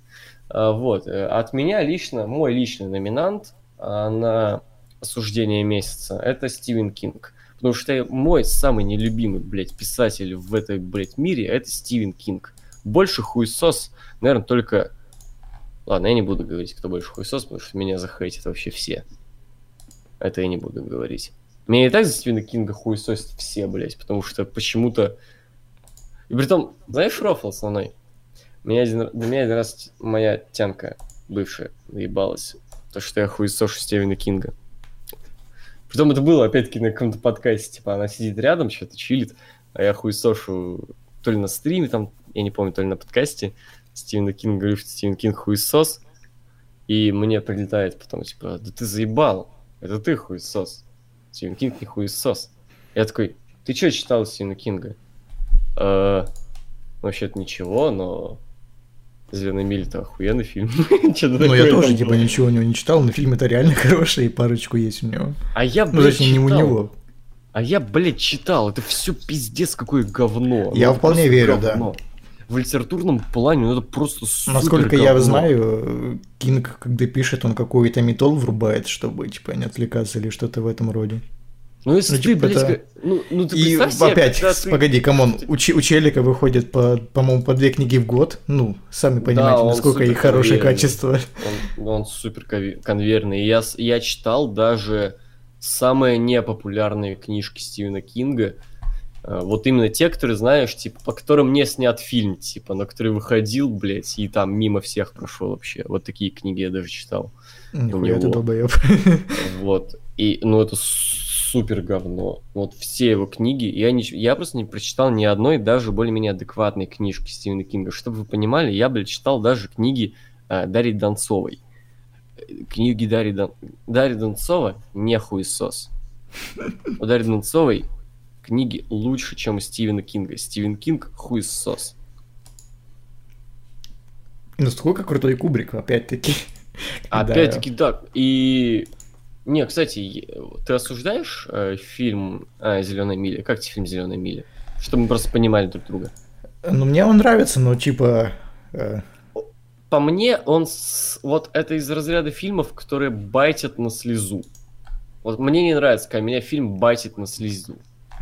Вот. От меня лично, мой личный номинант на осуждение месяца – это Стивен Кинг. Потому что мой самый нелюбимый, блядь, писатель в этой, блядь, мире – это Стивен Кинг. Больше хуесос, наверное, только... Ладно, я не буду говорить, кто больше хуесос, потому что меня захейтят вообще все. Это я не буду говорить. Меня и так за Стивена Кинга хуесосят все, блять, потому что почему-то... И притом, знаешь, рофл основной? Меня один раз моя тянка бывшая наебалась. То, что я хуесошу Стивена Кинга. Притом это было, опять-таки, на каком-то подкасте. Типа, она сидит рядом, что-то чилит, а я хуесошу то ли на стриме, там, я не помню, то ли на подкасте. Стивен Кинг, говорю, что Стивен Кинг хуесос, и мне прилетает потом, типа, да ты заебал, это ты хуесос, Стивен Кинг не хуесос. Я такой, ты что читал Стивена Кинга? Вообще-то ничего, но «Зеленая миля»-то охуенный фильм. Ну я тоже, типа, ничего у него не читал, но фильм это реально хороший, и парочку есть у него. А я, блядь, не у него. А я, блядь, читал, это все пиздец, какое говно. Я вполне верю, да. В литературном плане, ну это просто супер. Насколько я знаю, Кинг, когда пишет, он какой-то метол врубает, чтобы, типа, не отвлекаться или что-то в этом роде. Ну если ты, типа, блядь, это... ты и представь себе, опять, погоди, камон, у Челика выходит, по-моему, по 2 книги в год, ну, сами понимаете, да, насколько их хорошее качество. Он супер конвейерный, я читал даже самые непопулярные книжки Стивена Кинга. Вот именно те, которые, знаешь, типа, по которым не снят фильм, типа, на который выходил, блядь, и там мимо всех прошел вообще. Вот такие книги я даже читал. Нихуя ты долбоёб. Вот. И, это супер говно. Вот все его книги. Я просто не прочитал ни одной даже более-менее адекватной книжки Стивена Кинга. Чтобы вы понимали, я, блядь, читал даже книги Дарьи Донцовой. книги Дарьи Донцова не хуесос. У Дарьи Донцовой книги лучше, чем у Стивена Кинга. Стивен Кинг хуесос. Ну, сколько крутой Кубрик, опять-таки. Опять-таки, да. И... Не, кстати, ты осуждаешь фильм «Зеленая миля»? Как тебе фильм «Зеленая миля»? Чтобы мы просто понимали друг друга. Ну, мне он нравится, но типа... По мне, он... Вот это из разряда фильмов, которые байтят на слезу. Вот мне не нравится, когда меня фильм байтит на слезу.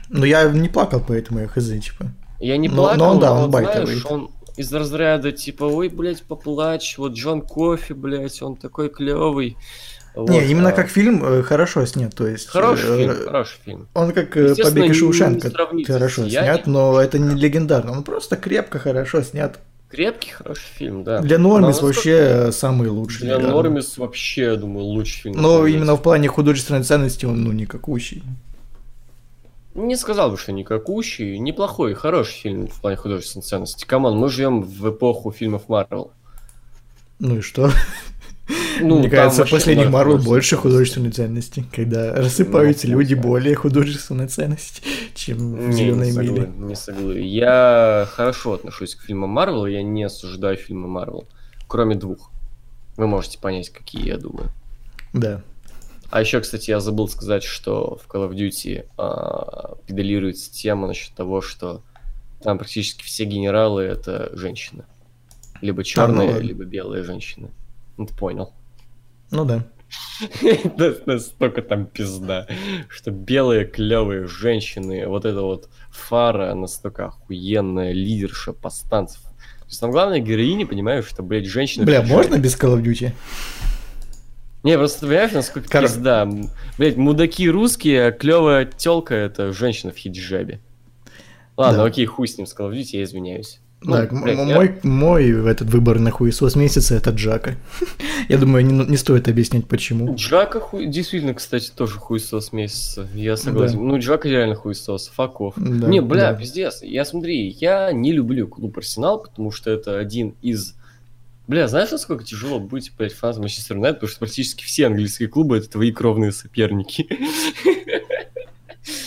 Ну, я не плакал, поэтому я хз, типа. Я не плакал, но да, он байтовый. Он... Из разряда типа, ой, блядь, поплачь, вот Джон Кофи, блядь, он такой клевый. Вот, не, именно как фильм хорошо снят, то есть... Хороший фильм. Он как «Побег из Шоушенка» хорошо снят, но это не легендарно, он просто крепко хорошо снят. Крепкий, хороший фильм, да. Для Нормис вообще самый лучший. Для Нормис вообще, я думаю, лучший фильм. Но именно в плане художественной ценности он, ну, никакущий. Не сказал бы, что никакущий, неплохой, хороший фильм в плане художественной ценности. Камон, мы живем в эпоху фильмов Марвел. Ну и что? Ну, мне кажется, в последних Марвел больше художественной ценности, когда рассыпаются люди более художественной ценности, чем в «Зеленой миле». Не согласен. Я хорошо отношусь к фильмам Марвел, я не осуждаю фильмы Марвел, кроме двух. Вы можете понять, какие, я думаю. Да. А еще, кстати, я забыл сказать, что в Call of Duty педалируется тема насчет того, что там практически все генералы — это женщины. Либо черные, либо белые женщины. Ну, ты понял. Ну да. Настолько там пизда, что белые клевые женщины, вот эта вот Фара настолько охуенная, лидерша повстанцев. То есть там главная героиня, понимаешь, что, блядь, женщина... Бля, можно без Call of Duty? Не, просто ты понимаешь, насколько пизда. Блять, мудаки русские, а клевая тёлка — это женщина в хиджабе. Ладно, да. Окей, хуй с ним, с Call of Duty, я извиняюсь. Так, ну, блядь, мой этот выбор на хуесос месяца — это Джака. Я думаю, не стоит объяснять, почему. Джака действительно, кстати, тоже хуесос месяца, я согласен. Да. Ну, Джака реально хуесос, факов. Да, не, бля, да. Пиздец, я смотри, я не люблю клуб «Арсенал», потому что это один из... Бля, знаешь, насколько тяжело быть, блядь, фанатом Манчестер Юнайтед, потому что практически все английские клубы — это твои кровные соперники.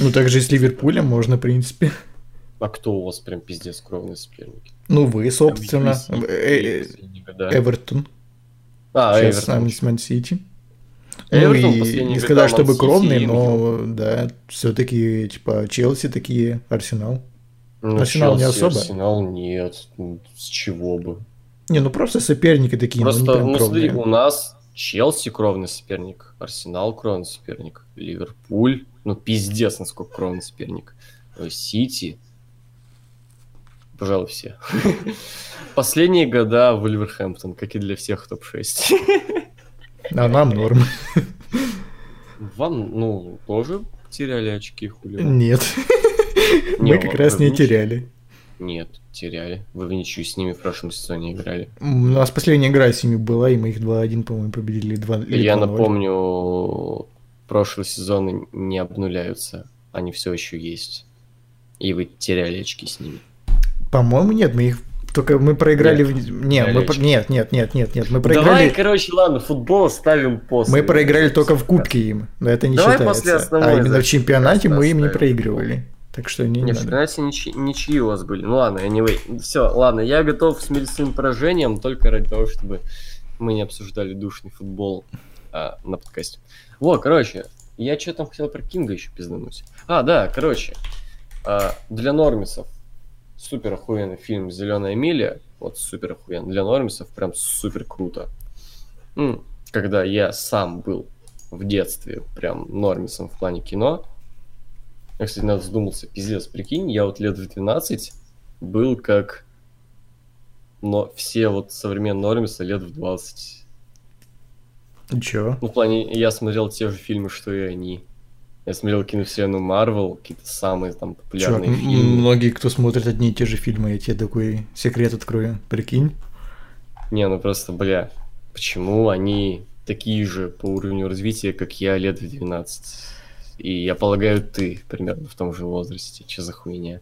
Ну, также и с Ливерпулем можно, в принципе. А кто у вас прям пиздец кровные соперники? Ну, вы, собственно. Эвертон. Сейчас Эвертон. Сейчас с Ман-Сити. Эвертон последний. Не сказал, чтобы кровные, но, да, все-таки, типа, Челси такие, Арсенал. Арсенал не особо. Арсенал нет, с чего бы. Не, ну просто соперники такие. Просто, ну, смотри, у нас Челси кровный соперник, Арсенал кровный соперник, Ливерпуль, ну пиздец, насколько кровный соперник, Сити, пожалуй, все. Последние года Вулверхэмптон, как и для всех топ-6. А нам норм. Вам, ну, тоже теряли очки, хули? Нет, мы как раз не теряли. Нет, теряли. Вы в ничью с ними в прошлом сезоне играли. У нас последняя игра с ними была, и мы их 2-1, по-моему, победили. 2-0. Я напомню, прошлые сезоны не обнуляются. Они все еще есть. И вы теряли очки с ними. По-моему, нет. Мы их только мы проиграли... Нет, нет. Мы проиграли... Давай, короче, ладно, футбол ставим после. Мы проиграли только в кубке им. Но это не считается. После основной, а именно в чемпионате мы им не проигрывали. Так что не надо. В чемпионате ничьи у вас были. Ну ладно, anyway. Все, ладно, я готов смириться с своим поражением только ради того, чтобы мы не обсуждали душный футбол на подкасте. Вот, короче, я что там хотел про Кинга еще пиздануть. Да, короче, для нормисов супер охуенный фильм «Зеленая миля». Вот супер охуенный. Для нормисов прям супер круто. Когда я сам был в детстве прям нормисом в плане кино, я, кстати, надо задумался, пиздец, прикинь, я вот лет в 12 был как... Но все вот современные нормисы лет в 20. Чё? Ну, в плане, я смотрел те же фильмы, что и они. Я смотрел киновселенную Марвел, какие-то самые там популярные фильмы. Многие, кто смотрит одни и те же фильмы, я тебе такой секрет открою, прикинь. Не, ну просто, бля, почему они такие же по уровню развития, как я лет в 12? И я полагаю, ты примерно в том же возрасте. Че за хуйня?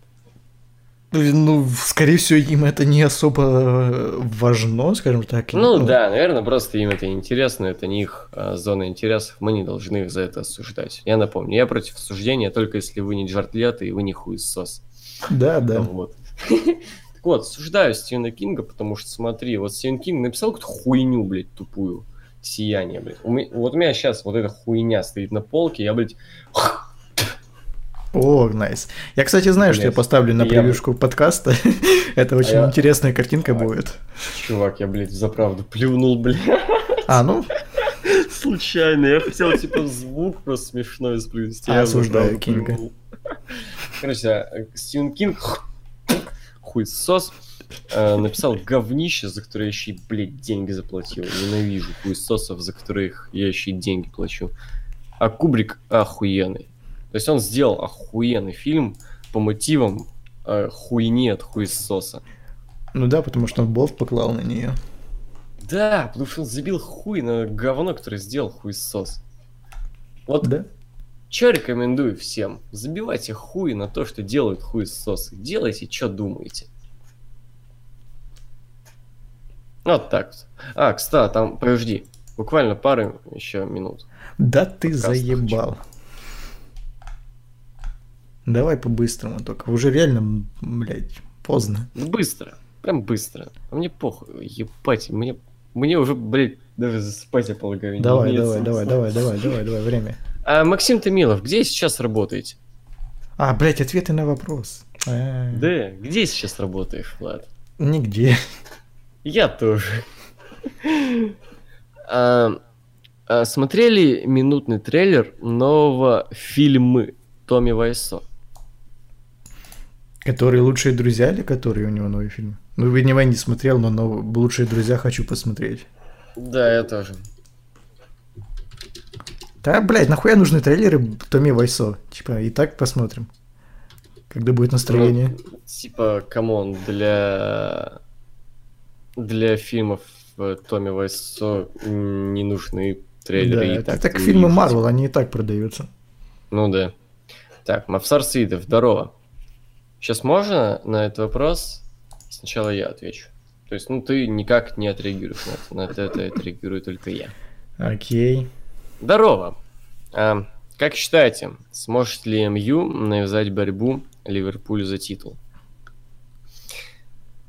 Ну, скорее всего, им это не особо важно, скажем так. Ну да, наверное, просто им это интересно, это не их зона интересов, мы не должны их за это осуждать. Я напомню, я против осуждения, только если вы не Джартлет и вы не хуесос. Да. Вот. Так вот, осуждаю Стивена Кинга, потому что, смотри, вот Стивен Кинг написал какую-то хуйню, блядь, тупую. Сияние, блядь. Вот у меня сейчас вот эта хуйня стоит на полке, я, блядь... О, найс. Я, кстати, знаю, что я поставлю на превьюшку подкаста. Это очень интересная картинка будет. Чувак, я, блядь, взаправду плюнул, блядь. А, ну? Случайно. Я хотел, типа, звук просто смешной изобрести. Я осуждаю Кинга. Короче, Стивен Кинг, хуйсос, написал говнище, за которое я еще и, блядь, деньги заплатил. Ненавижу хуйсосов, за которых я еще и деньги плачу. А Кубрик охуенный. То есть он сделал охуенный фильм по мотивам хуйни от хуесоса. Ну да, потому что он болт поклал на нее. Да, потому что он забил хуй на говно, которое сделал хуесос. Вот да? Чё рекомендую всем? Забивайте хуй на то, что делают хуесосы. Делайте, чё думаете. Вот так вот. А, кстати, там, подожди, буквально пару еще минут. Да ты подкаст заебал. Хочу. Давай по-быстрому только. Уже реально, блядь, поздно. Быстро. Прям быстро. А мне похуй, ебать. Мне уже, блядь, даже засыпать, я полагаю. Давай, время. А, Максим Томилов, где сейчас работаете? А, блядь, ответы на вопрос. Да, где сейчас работаешь, Влад? Нигде. Я тоже. Смотрели минутный трейлер нового фильма Томми Вайсо? Которые «Лучшие друзья» или которые у него новый фильм? Ну, видимо, я не смотрел, но «Лучшие друзья» хочу посмотреть. Да, я тоже. Да, блядь, нахуя нужны трейлеры Томми Вайсо? Типа, и так посмотрим, когда будет настроение. Ну, типа, камон, для фильмов Томми Вайсо не нужны трейлеры. Да, и так фильмы Марвел, они и так продаются. Ну да. Так, Мавсар Саидов, здорово. Сейчас можно на этот вопрос? Сначала я отвечу. То есть, ну, ты никак не отреагируешь на это. На это отреагирую только я. Окей. Здорово. Как считаете, сможет ли МЮ навязать борьбу Ливерпулю за титул?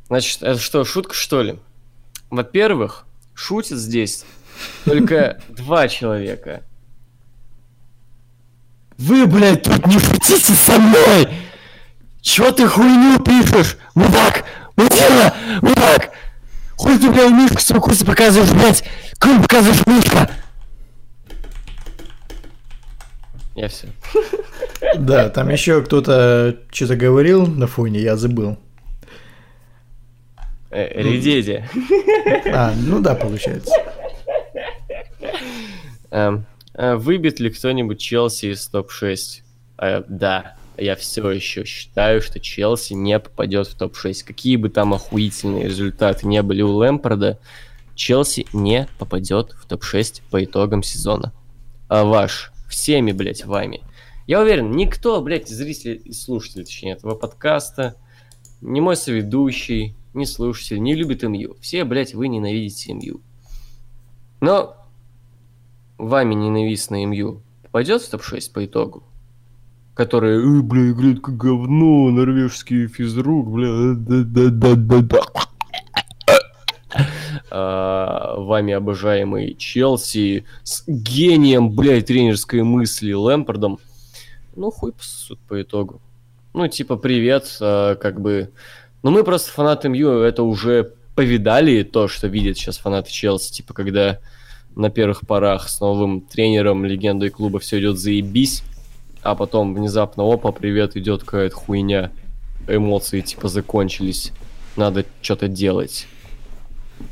Значит, это что, шутка, что ли? Во-первых, шутит здесь только два человека. Вы, блядь, тут не шутите со мной! Чё ты хуйню пишешь? Мудак! Мудила! Мудак! Хуй ты, блядь, Мишку свою курсу показываешь, блядь! Кому показываешь, Мишка? Я все. Да, там еще кто-то что-то говорил на фоне, я забыл. Редеди. А, ну да, получается. Выбит ли кто-нибудь Челси из топ-6? Да, я все еще считаю, что Челси не попадет в топ-6. Какие бы там охуительные результаты не были у Лэмпарда, Челси не попадет в топ-6 по итогам сезона. А ваш, всеми, блядь, вами. Я уверен, никто, блядь, зритель и слушатель, точнее, этого подкаста, ни мой соведущий, ни слушатель не любит МЮ. Все, блядь, вы ненавидите МЮ. Но... вами ненавистный МЮ попадет в топ-6 по итогу? Которые, бля, играет как говно, норвежский физрук, бля, вами обожаемый Челси с гением, блядь, тренерской мысли Лэмпардом, ну, хуй пососут по итогу. Ну, типа, привет, как бы... Ну, мы просто фанаты МЮ, это уже повидали то, что видят сейчас фанаты Челси, типа, когда... на первых порах с новым тренером, легендой клуба все идет заебись, а потом внезапно, опа, привет, идет какая-то хуйня, эмоции типа закончились, надо что-то делать,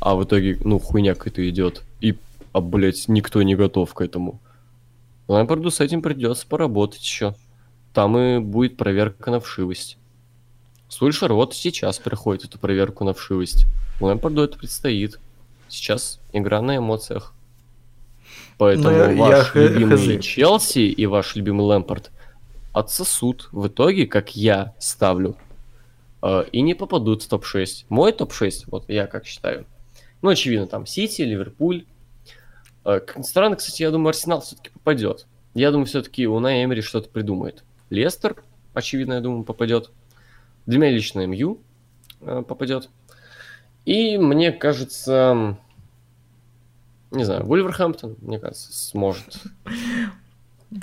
а в итоге, ну, хуйня какая-то идет, и, блять, никто не готов к этому. Лэмпарду с этим придется поработать еще, там и будет проверка на вшивость. Сульшер вот сейчас проходит эту проверку на вшивость, Лэмпарду это предстоит. Сейчас игра на эмоциях. Поэтому ваш любимый Челси и ваш любимый Лэмпард отсосут в итоге, как я ставлю, и не попадут в топ-6. Мой топ-6, вот я как считаю. Ну, очевидно, там Сити, Ливерпуль. Как ни странно, кстати, я думаю, Арсенал все-таки попадет. Я думаю, все-таки Унай Эмери что-то придумает. Лестер, очевидно, я думаю, попадет. Для меня лично МЮ попадет. И мне кажется... Не знаю, Вулверхэмптон, мне кажется, сможет.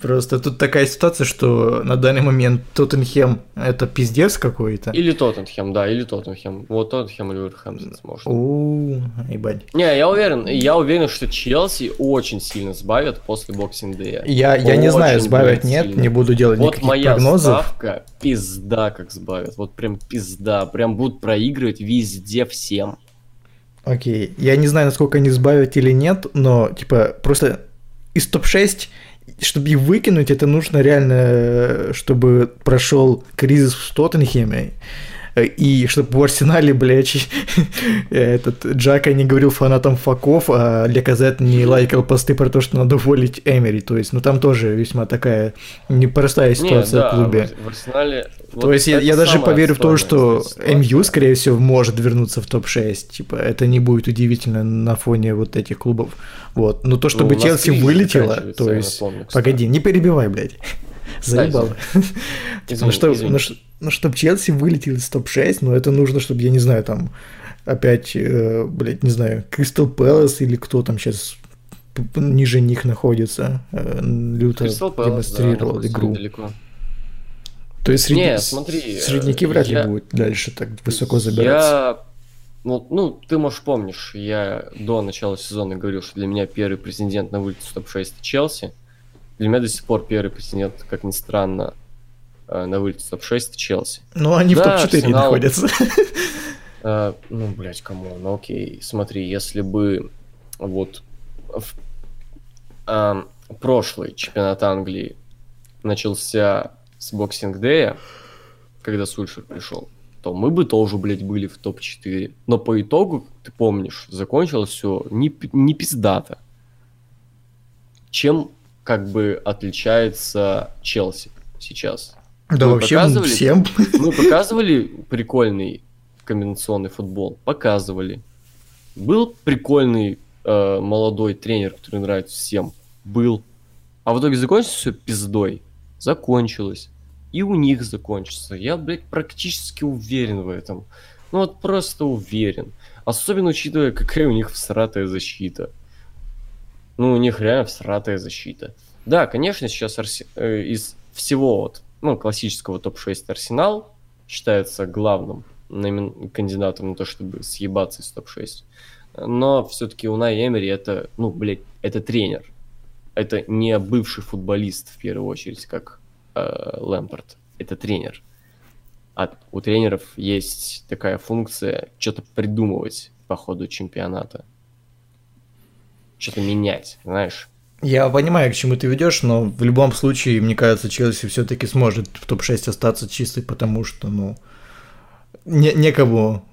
Просто тут такая ситуация, что на данный момент Тоттенхэм – это пиздец какой-то. Или Тоттенхэм, да, или Тоттенхэм. Вот Тоттенхэм или Вулверхэмптон сможет. О, ебать. Не, я уверен, что Челси очень сильно сбавят после Боксинг-дея. Я не знаю, сбавят, нет, сильно. Не буду делать вот никаких прогнозов. Вот моя ставка, пизда как сбавят, вот прям пизда, прям будут проигрывать везде всем. Окей, я не знаю, насколько они сбавят или нет, но, типа, просто из топ-6... Чтобы их выкинуть, это нужно реально, чтобы прошел кризис в Тоттенхэме, и чтобы в Арсенале, блядь, этот Джака не говорил фанатам факов, а Леказет не лайкал посты про то, что надо уволить Эмери. То есть, ну там тоже весьма такая непростая ситуация в клубе. В Арсенале... Вот, то есть я даже поверю в то, что МЮ, скорее всего, может вернуться в топ-6. Типа, это не будет удивительно на фоне вот этих клубов. Вот. Но то, чтобы Челси вылетело, то есть... Напомню, погоди, не перебивай, блядь. Заебало. Ну, чтобы Челси вылетел из топ-6, но это нужно, чтобы, я не знаю, там, опять, блядь, не знаю, Кристал Пэлас или кто там сейчас ниже них находится. Лютер демонстрировал игру. То есть средняки вряд ли будут дальше так высоко забираться. Ну, ты, может, помнишь, я до начала сезона говорил, что для меня первый претендент на вылет в топ-6 Челси. Для меня до сих пор первый претендент, как ни странно, на вылет в топ-6 Челси. Ну, они да, в топ-4 Арсенал... находятся. Ну, блядь, камон, ну окей. Смотри, если бы вот прошлый чемпионат Англии начался... с Боксинг-дея, когда Сульшер пришел, то мы бы тоже, блядь, были в топ-4. Но по итогу, ты помнишь, закончилось все не пиздато. Чем, как бы, отличается Челси сейчас? Да мы вообще показывали, всем. Мы показывали прикольный комбинационный футбол. Показывали. Был прикольный молодой тренер, который нравится всем. Был. А в итоге закончилось все пиздой. Закончилось. И у них закончится. Я, блядь, практически уверен в этом. Ну вот просто уверен. Особенно учитывая, какая у них всратая защита. Ну, у них реально всратая защита. Да, конечно, сейчас из всего вот, ну, классического топ-6 Арсенал считается главным кандидатом на то, чтобы съебаться из топ-6. Но все-таки Унай Эмери это, ну, блядь, это тренер. Это не бывший футболист, в первую очередь, как Лэмпард. Это тренер. А у тренеров есть такая функция что-то придумывать по ходу чемпионата. Что-то менять, знаешь. Я понимаю, к чему ты ведешь, но в любом случае, мне кажется, Челси все-таки сможет в топ-6 остаться чистой, потому что, ну, некому,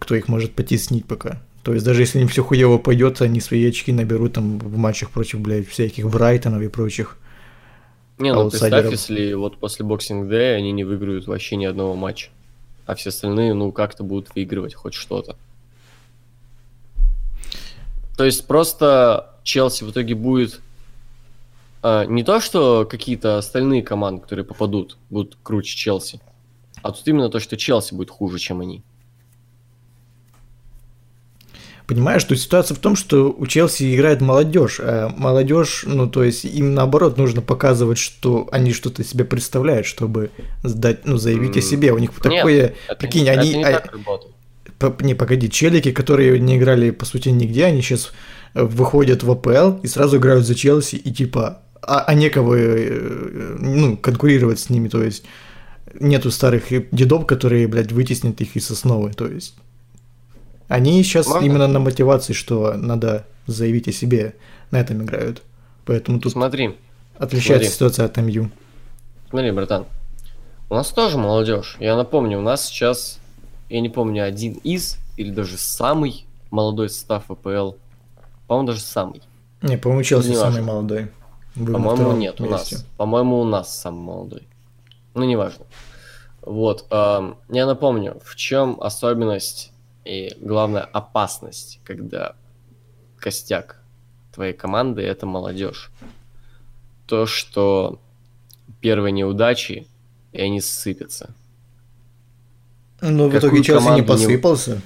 кто их может потеснить пока. То есть даже если им все хуево пойдет, они свои очки наберут там в матчах против, блядь, всяких Брайтонов и прочих. Не, ну представь, если вот после Боксинг-дея они не выиграют вообще ни одного матча, а все остальные, ну, как-то будут выигрывать хоть что-то. То есть просто Челси в итоге будет... не то, что какие-то остальные команды, которые попадут, будут круче Челси, а тут именно то, что Челси будет хуже, чем они. Понимаешь, тут ситуация в том, что у Челси играет молодежь, а молодежь, ну то есть им наоборот нужно показывать, что они что-то из себя представляют, чтобы сдать, ну заявить о себе. У них такое, прикинь, они, не погоди, челики, которые не играли по сути нигде, они сейчас выходят в АПЛ и сразу играют за Челси и типа, а некого, ну конкурировать с ними, то есть нету старых дедов, которые, блядь, вытеснят их из основы, то есть. Они сейчас именно на мотивации, что надо заявить о себе, на этом играют. Поэтому тут отличается ситуация от МЮ. Смотри, братан, у нас тоже молодежь. Я напомню, у нас сейчас, я не помню, один из или даже самый молодой состав АПЛ. По-моему, даже самый. Не, по-моему, Челси самый молодой. По-моему, нет, у нас. По-моему, у нас самый молодой. Ну, неважно. Вот, я напомню, в чем особенность и, главное, опасность, когда костяк твоей команды – это молодежь. То, что первые неудачи, и они ссыпятся. Но в итоге Челси не посыпался.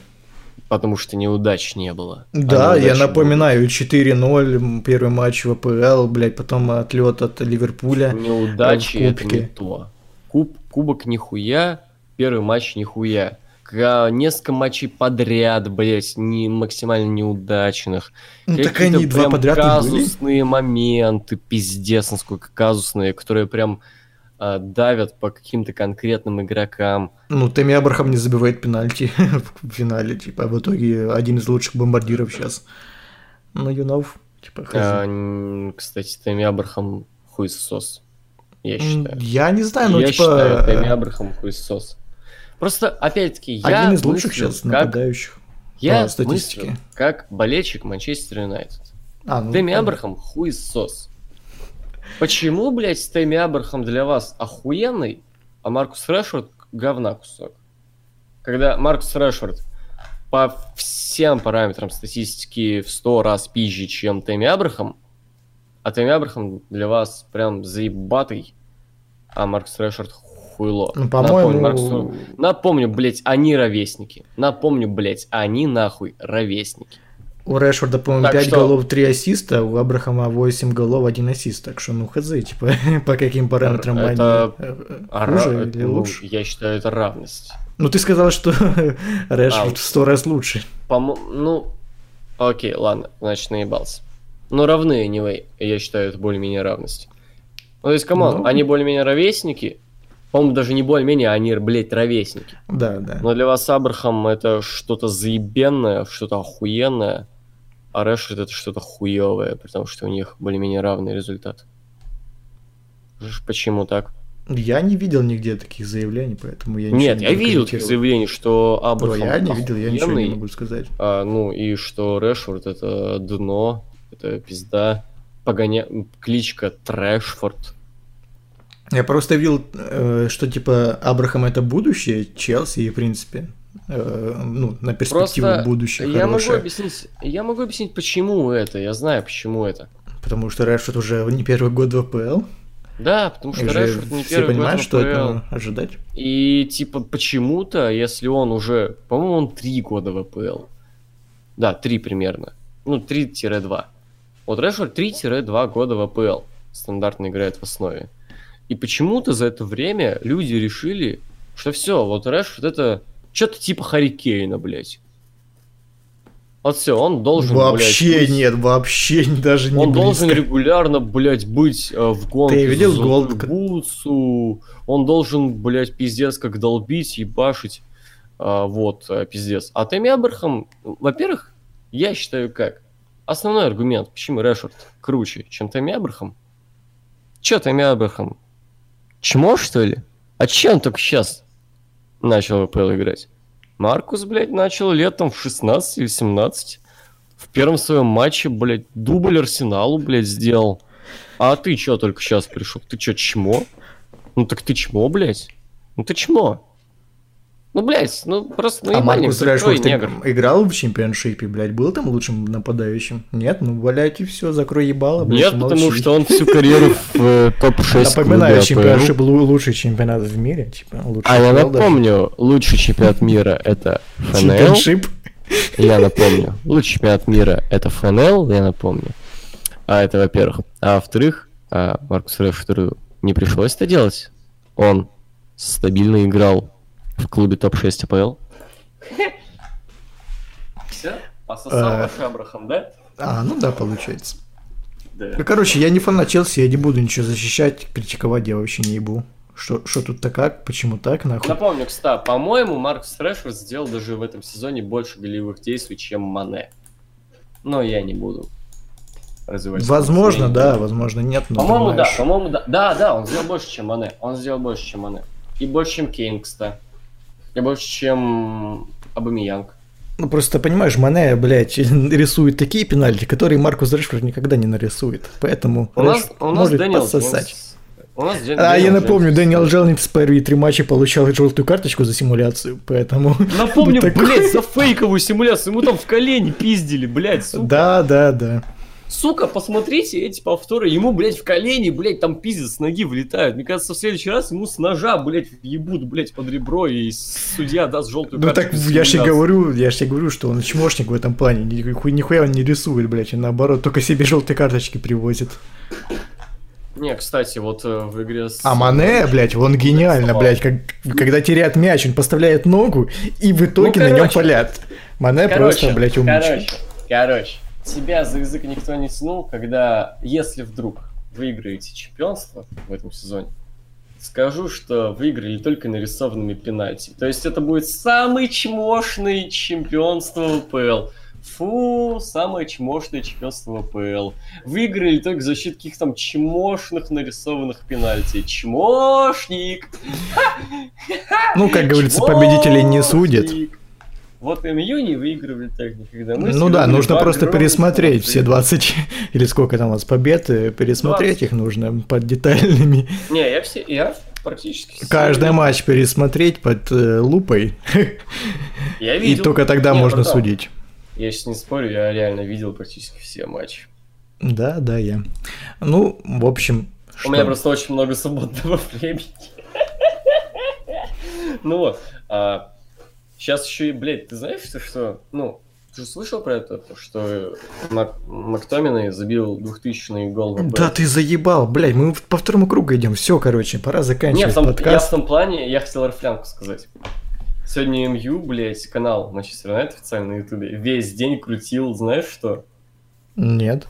Потому что неудач не было. Да, я напоминаю, 4-0, первый матч в АПЛ, блядь, потом отлет от Ливерпуля. Неудачи это не то. Кубок нихуя, первый матч нихуя. Несколько матчей подряд, блять, не максимально неудачных. Ну, так они два подряд казусные моменты, пиздец, насколько казусные, которые прям давят по каким-то конкретным игрокам. Ну, Тэмми Абрахам не забивает пенальти в финале, типа, в итоге один из лучших бомбардиров сейчас. Ну, Юнов, типа, кстати, Тэмми Абрахам хуесос, я считаю. Я не знаю, но типа... Я считаю, Тэмми Абрахам хуесос. Просто, опять-таки, я... Один из лучших сейчас нападающих по статистике. Как болельщик Манчестер Юнайтед. Тэмми Абрахам хуй сос. Почему, блядь, Тэмми Абрахам для вас охуенный, а Маркус Решфорд говна кусок? Когда Маркус Решфорд по всем параметрам статистики в 100 раз пизже, чем Тэмми Абрахам, а Тэмми Абрахам для вас прям заебатый, а Маркус Решфорд хуйло. Ну, по-моему... Напомню, блять, они ровесники. Напомню, блять, они нахуй ровесники. У Решфорда, по-моему, 5 голов, 3 ассиста, у Абрахама 8 голов, 1 ассист. Так что, ну, хз, типа, по каким параметрам они или лучше? Я считаю, это равность. Ну, ты сказал, что Решфорд в 100 раз лучше. Ну, окей, ладно, значит, наебался. Но равны, anyway, я считаю, это более-менее равность. Ну, то есть, камон, они более-менее ровесники, по-моему, даже не более-менее, они, блядь, ровесники. Да, да. Но для вас Абрахам это что-то заебенное, что-то охуенное, а Решфорд это что-то хуевое, потому что у них более-менее равный результат. Почему так? Я не видел нигде таких заявлений, поэтому я ничего не могу сказать. Нет, я видел таких заявлений, что Абрахам охуенный. Я не видел, я ничего не могу сказать. Ну и что Решфорд это дно, это пизда, кличка Трэшфорд. Я просто видел, что типа Абрахам это будущее Челси, и в принципе, ну, на перспективу будущего. Я могу объяснить, почему это. Я знаю, почему это. Потому что Решфорд уже не первый год в АПЛ. Да, потому что Решфорд не первый год в АПЛ. Все понимают, что это ожидать. И типа почему-то, если он уже, по-моему, он 3 года в АПЛ. Да, 3 примерно. Ну, 3-2. Вот Решфорд 3-2 года в АПЛ. Стандартно играет в основе. И почему-то за это время люди решили, что все, вот Решфорд это что-то типа Харри Кейна, блядь. Вот все, он должен... Вообще блядь, нет, вообще даже не он близко. Должен регулярно, блядь, быть в гонке. Ты видел Голдбутсу? Он должен, блядь, пиздец как долбить, ебашить. Вот, пиздец. А Тэмми Абрахам, во-первых, я считаю как? Основной аргумент, почему Решфорд круче, чем Тэмми Абрахам. Че Тэмми Абрахам? Чмо, что ли? А че он только сейчас начал в АПЛ играть? Маркус, блядь, начал летом в 16 или 17. В первом своем матче, блядь, дубль Арсеналу, блядь, сделал. А ты че только сейчас пришел? Ты че, чмо? Ну так ты чмо, блядь? Ну ты чмо? Ну, блядь, ну просто... Ну, а Маркус Решфорд играл в чемпионшипе, блядь, был там лучшим нападающим? Нет? Ну, блядь, и все, закрой ебало, блядь, нет, потому что он всю карьеру в топ-6. Напоминаю, чемпионшип лучший чемпионат в мире, типа, лучший. А я напомню, лучший чемпионат мира это ФНЛ. Чемпионшип? Я напомню. Лучший чемпионат мира это ФНЛ, я напомню. А это, во-первых. А во-вторых, Маркусу Решфорду не пришлось это делать. Он стабильно играл в клубе топ-6 АПЛ. Все? Пососал ваш Абрахам, да? Ну да, получается. Да. Ну, короче, я не фанат Челси, я не буду ничего защищать, критиковать я вообще не ебу. Что тут-то как? Почему так, нахуй? Напомню, кстати, по-моему, Маркус Решфорд сделал даже в этом сезоне больше голевых действий, чем Мане. Но я не буду развивать. Возможно, да, возможно, нет. По-моему, да, по-моему, да. Да, он сделал больше, чем Мане. И больше, чем Кейн, кстати. И больше, чем Абамиянг. Ну, просто, понимаешь, Мане, блядь, рисует такие пенальти, которые Маркус Решфорд никогда не нарисует. Поэтому у нас Дэниел Джеймс. А я напомню, Дэниел Джелниц первые 3 матча получал желтую карточку за симуляцию, поэтому... Напомню, блядь, за фейковую симуляцию, ему там в колени пиздили, блядь, сука. Да. Сука, посмотрите эти повторы, ему, блядь, в колени, блядь, там пиздец, с ноги влетают. Мне кажется, в следующий раз ему с ножа, блядь, въебут, блядь, под ребро, и судья даст желтую карточку. Ну так, я же тебе говорю, что он чмошник в этом плане, нихуя он не рисует, блядь, и наоборот, только себе желтые карточки привозит. Не, кстати, вот в игре... А Мане, блядь, он гениально, блядь, когда теряет мяч, он поставляет ногу, и в итоге на нем палят. Мане просто, блядь, умничка. Короче. Тебя за язык никто не тянул, когда, если вдруг выиграете чемпионство в этом сезоне, скажу, что выиграли только нарисованными пенальти. То есть это будет самый чмошный чемпионство ВПЛ. Фу, самое чмошное чемпионство ВПЛ. Выиграли только за счет каких-то там чмошных нарисованных пенальти. Чмошник! Ну, как говорится, победителей не судят. Вот МЮ не выигрывали так никогда. Ну да, нужно просто пересмотреть все 20, или сколько там у вас побед, пересмотреть 20. Их нужно под детальными. Не, я практически... Каждый матч пересмотреть под лупой. Я видел. И только тогда можно судить. Я сейчас не спорю, я реально видел практически все матчи. Да, я. Ну, в общем... У меня просто очень много свободного времени. Ну вот, сейчас еще и, блядь, ты знаешь, что, ну, ты же слышал про это, что Мактоминой забил 2000-й гол в АПЛ? Да ты заебал, блядь, мы по второму кругу идем, все, короче, пора заканчивать подкаст. Я в том плане, я хотел Рафлянку сказать. Сегодня МЮ, блядь, канал Манчестер Юнайтед официально на Ютубе весь день крутил, знаешь что? Нет.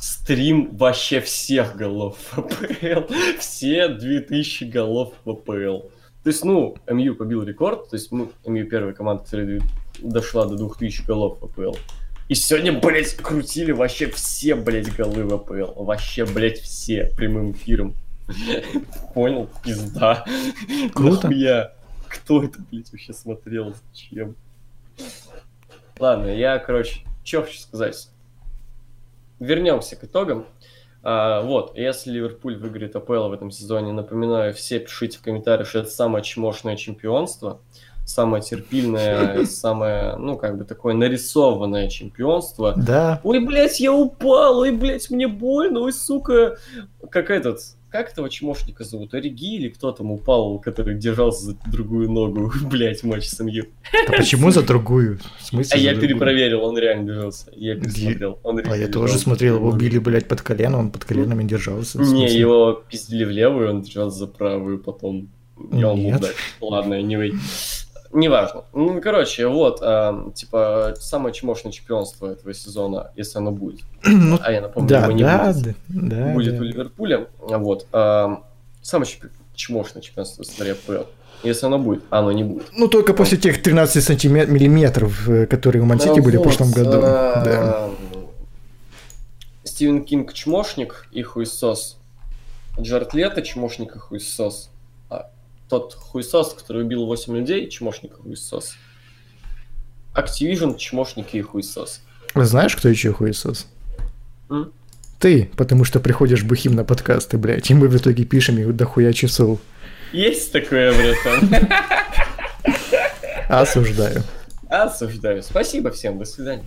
Стрим вообще всех голов в АПЛ, все 2000 голов в АПЛ. То есть, ну, МЮ побил рекорд, то есть, ну, МЮ первая команда, которая дошла до 2000 голов в АПЛ. И сегодня, блядь, крутили вообще все, блядь, голы в АПЛ. Вообще, блядь, все прямым эфиром. Понял? Пизда. Круто. Нахуя? Кто это, блядь, вообще смотрел? Зачем? Ладно, я, короче, что хочу сказать. Вернемся к итогам. Вот, если Ливерпуль выиграет АПЛ в этом сезоне, напоминаю, все пишите в комментариях, что это самое чмошное чемпионство, самое терпильное, самое, ну, как бы такое нарисованное чемпионство. Да. Ой, блядь, я упал, ой, блядь, мне больно, ой, сука. Как этого чмошника зовут? Ориги или кто там упал, который держался за другую ногу, блядь, матч с МЮ? Да почему за другую? В смысле? А я перепроверил, он реально держался. Я пересмотрел. Я тоже смотрел, его били, блядь, под колено, он под коленами держался. Не, его пиздили в левую, он держался за правую, потом я мог дать. Ладно, неважно. Ну, короче, вот, типа, самое чмошное чемпионство этого сезона, если оно будет. А я напомню, да, его не будет. Да, будет у Ливерпуля. Вот. Самое чмошное чемпионство в истории АПЛ. Если оно будет, оно не будет. Ну, только после тех 13 миллиметров, которые у Ман-Сити были в прошлом году. Да. Стивен Кинг чмошник и хуйсос. Джаред Лето чмошник и хуйсос. Тот хуесос, который убил 8 людей, чмошник и хуесос. Activision, чмошники и хуесос. Знаешь, кто еще хуесос? Ты, потому что приходишь бухим на подкасты, блядь, и мы в итоге пишем их дохуя часов. Есть такое, братан. Осуждаю. Спасибо всем, до свидания.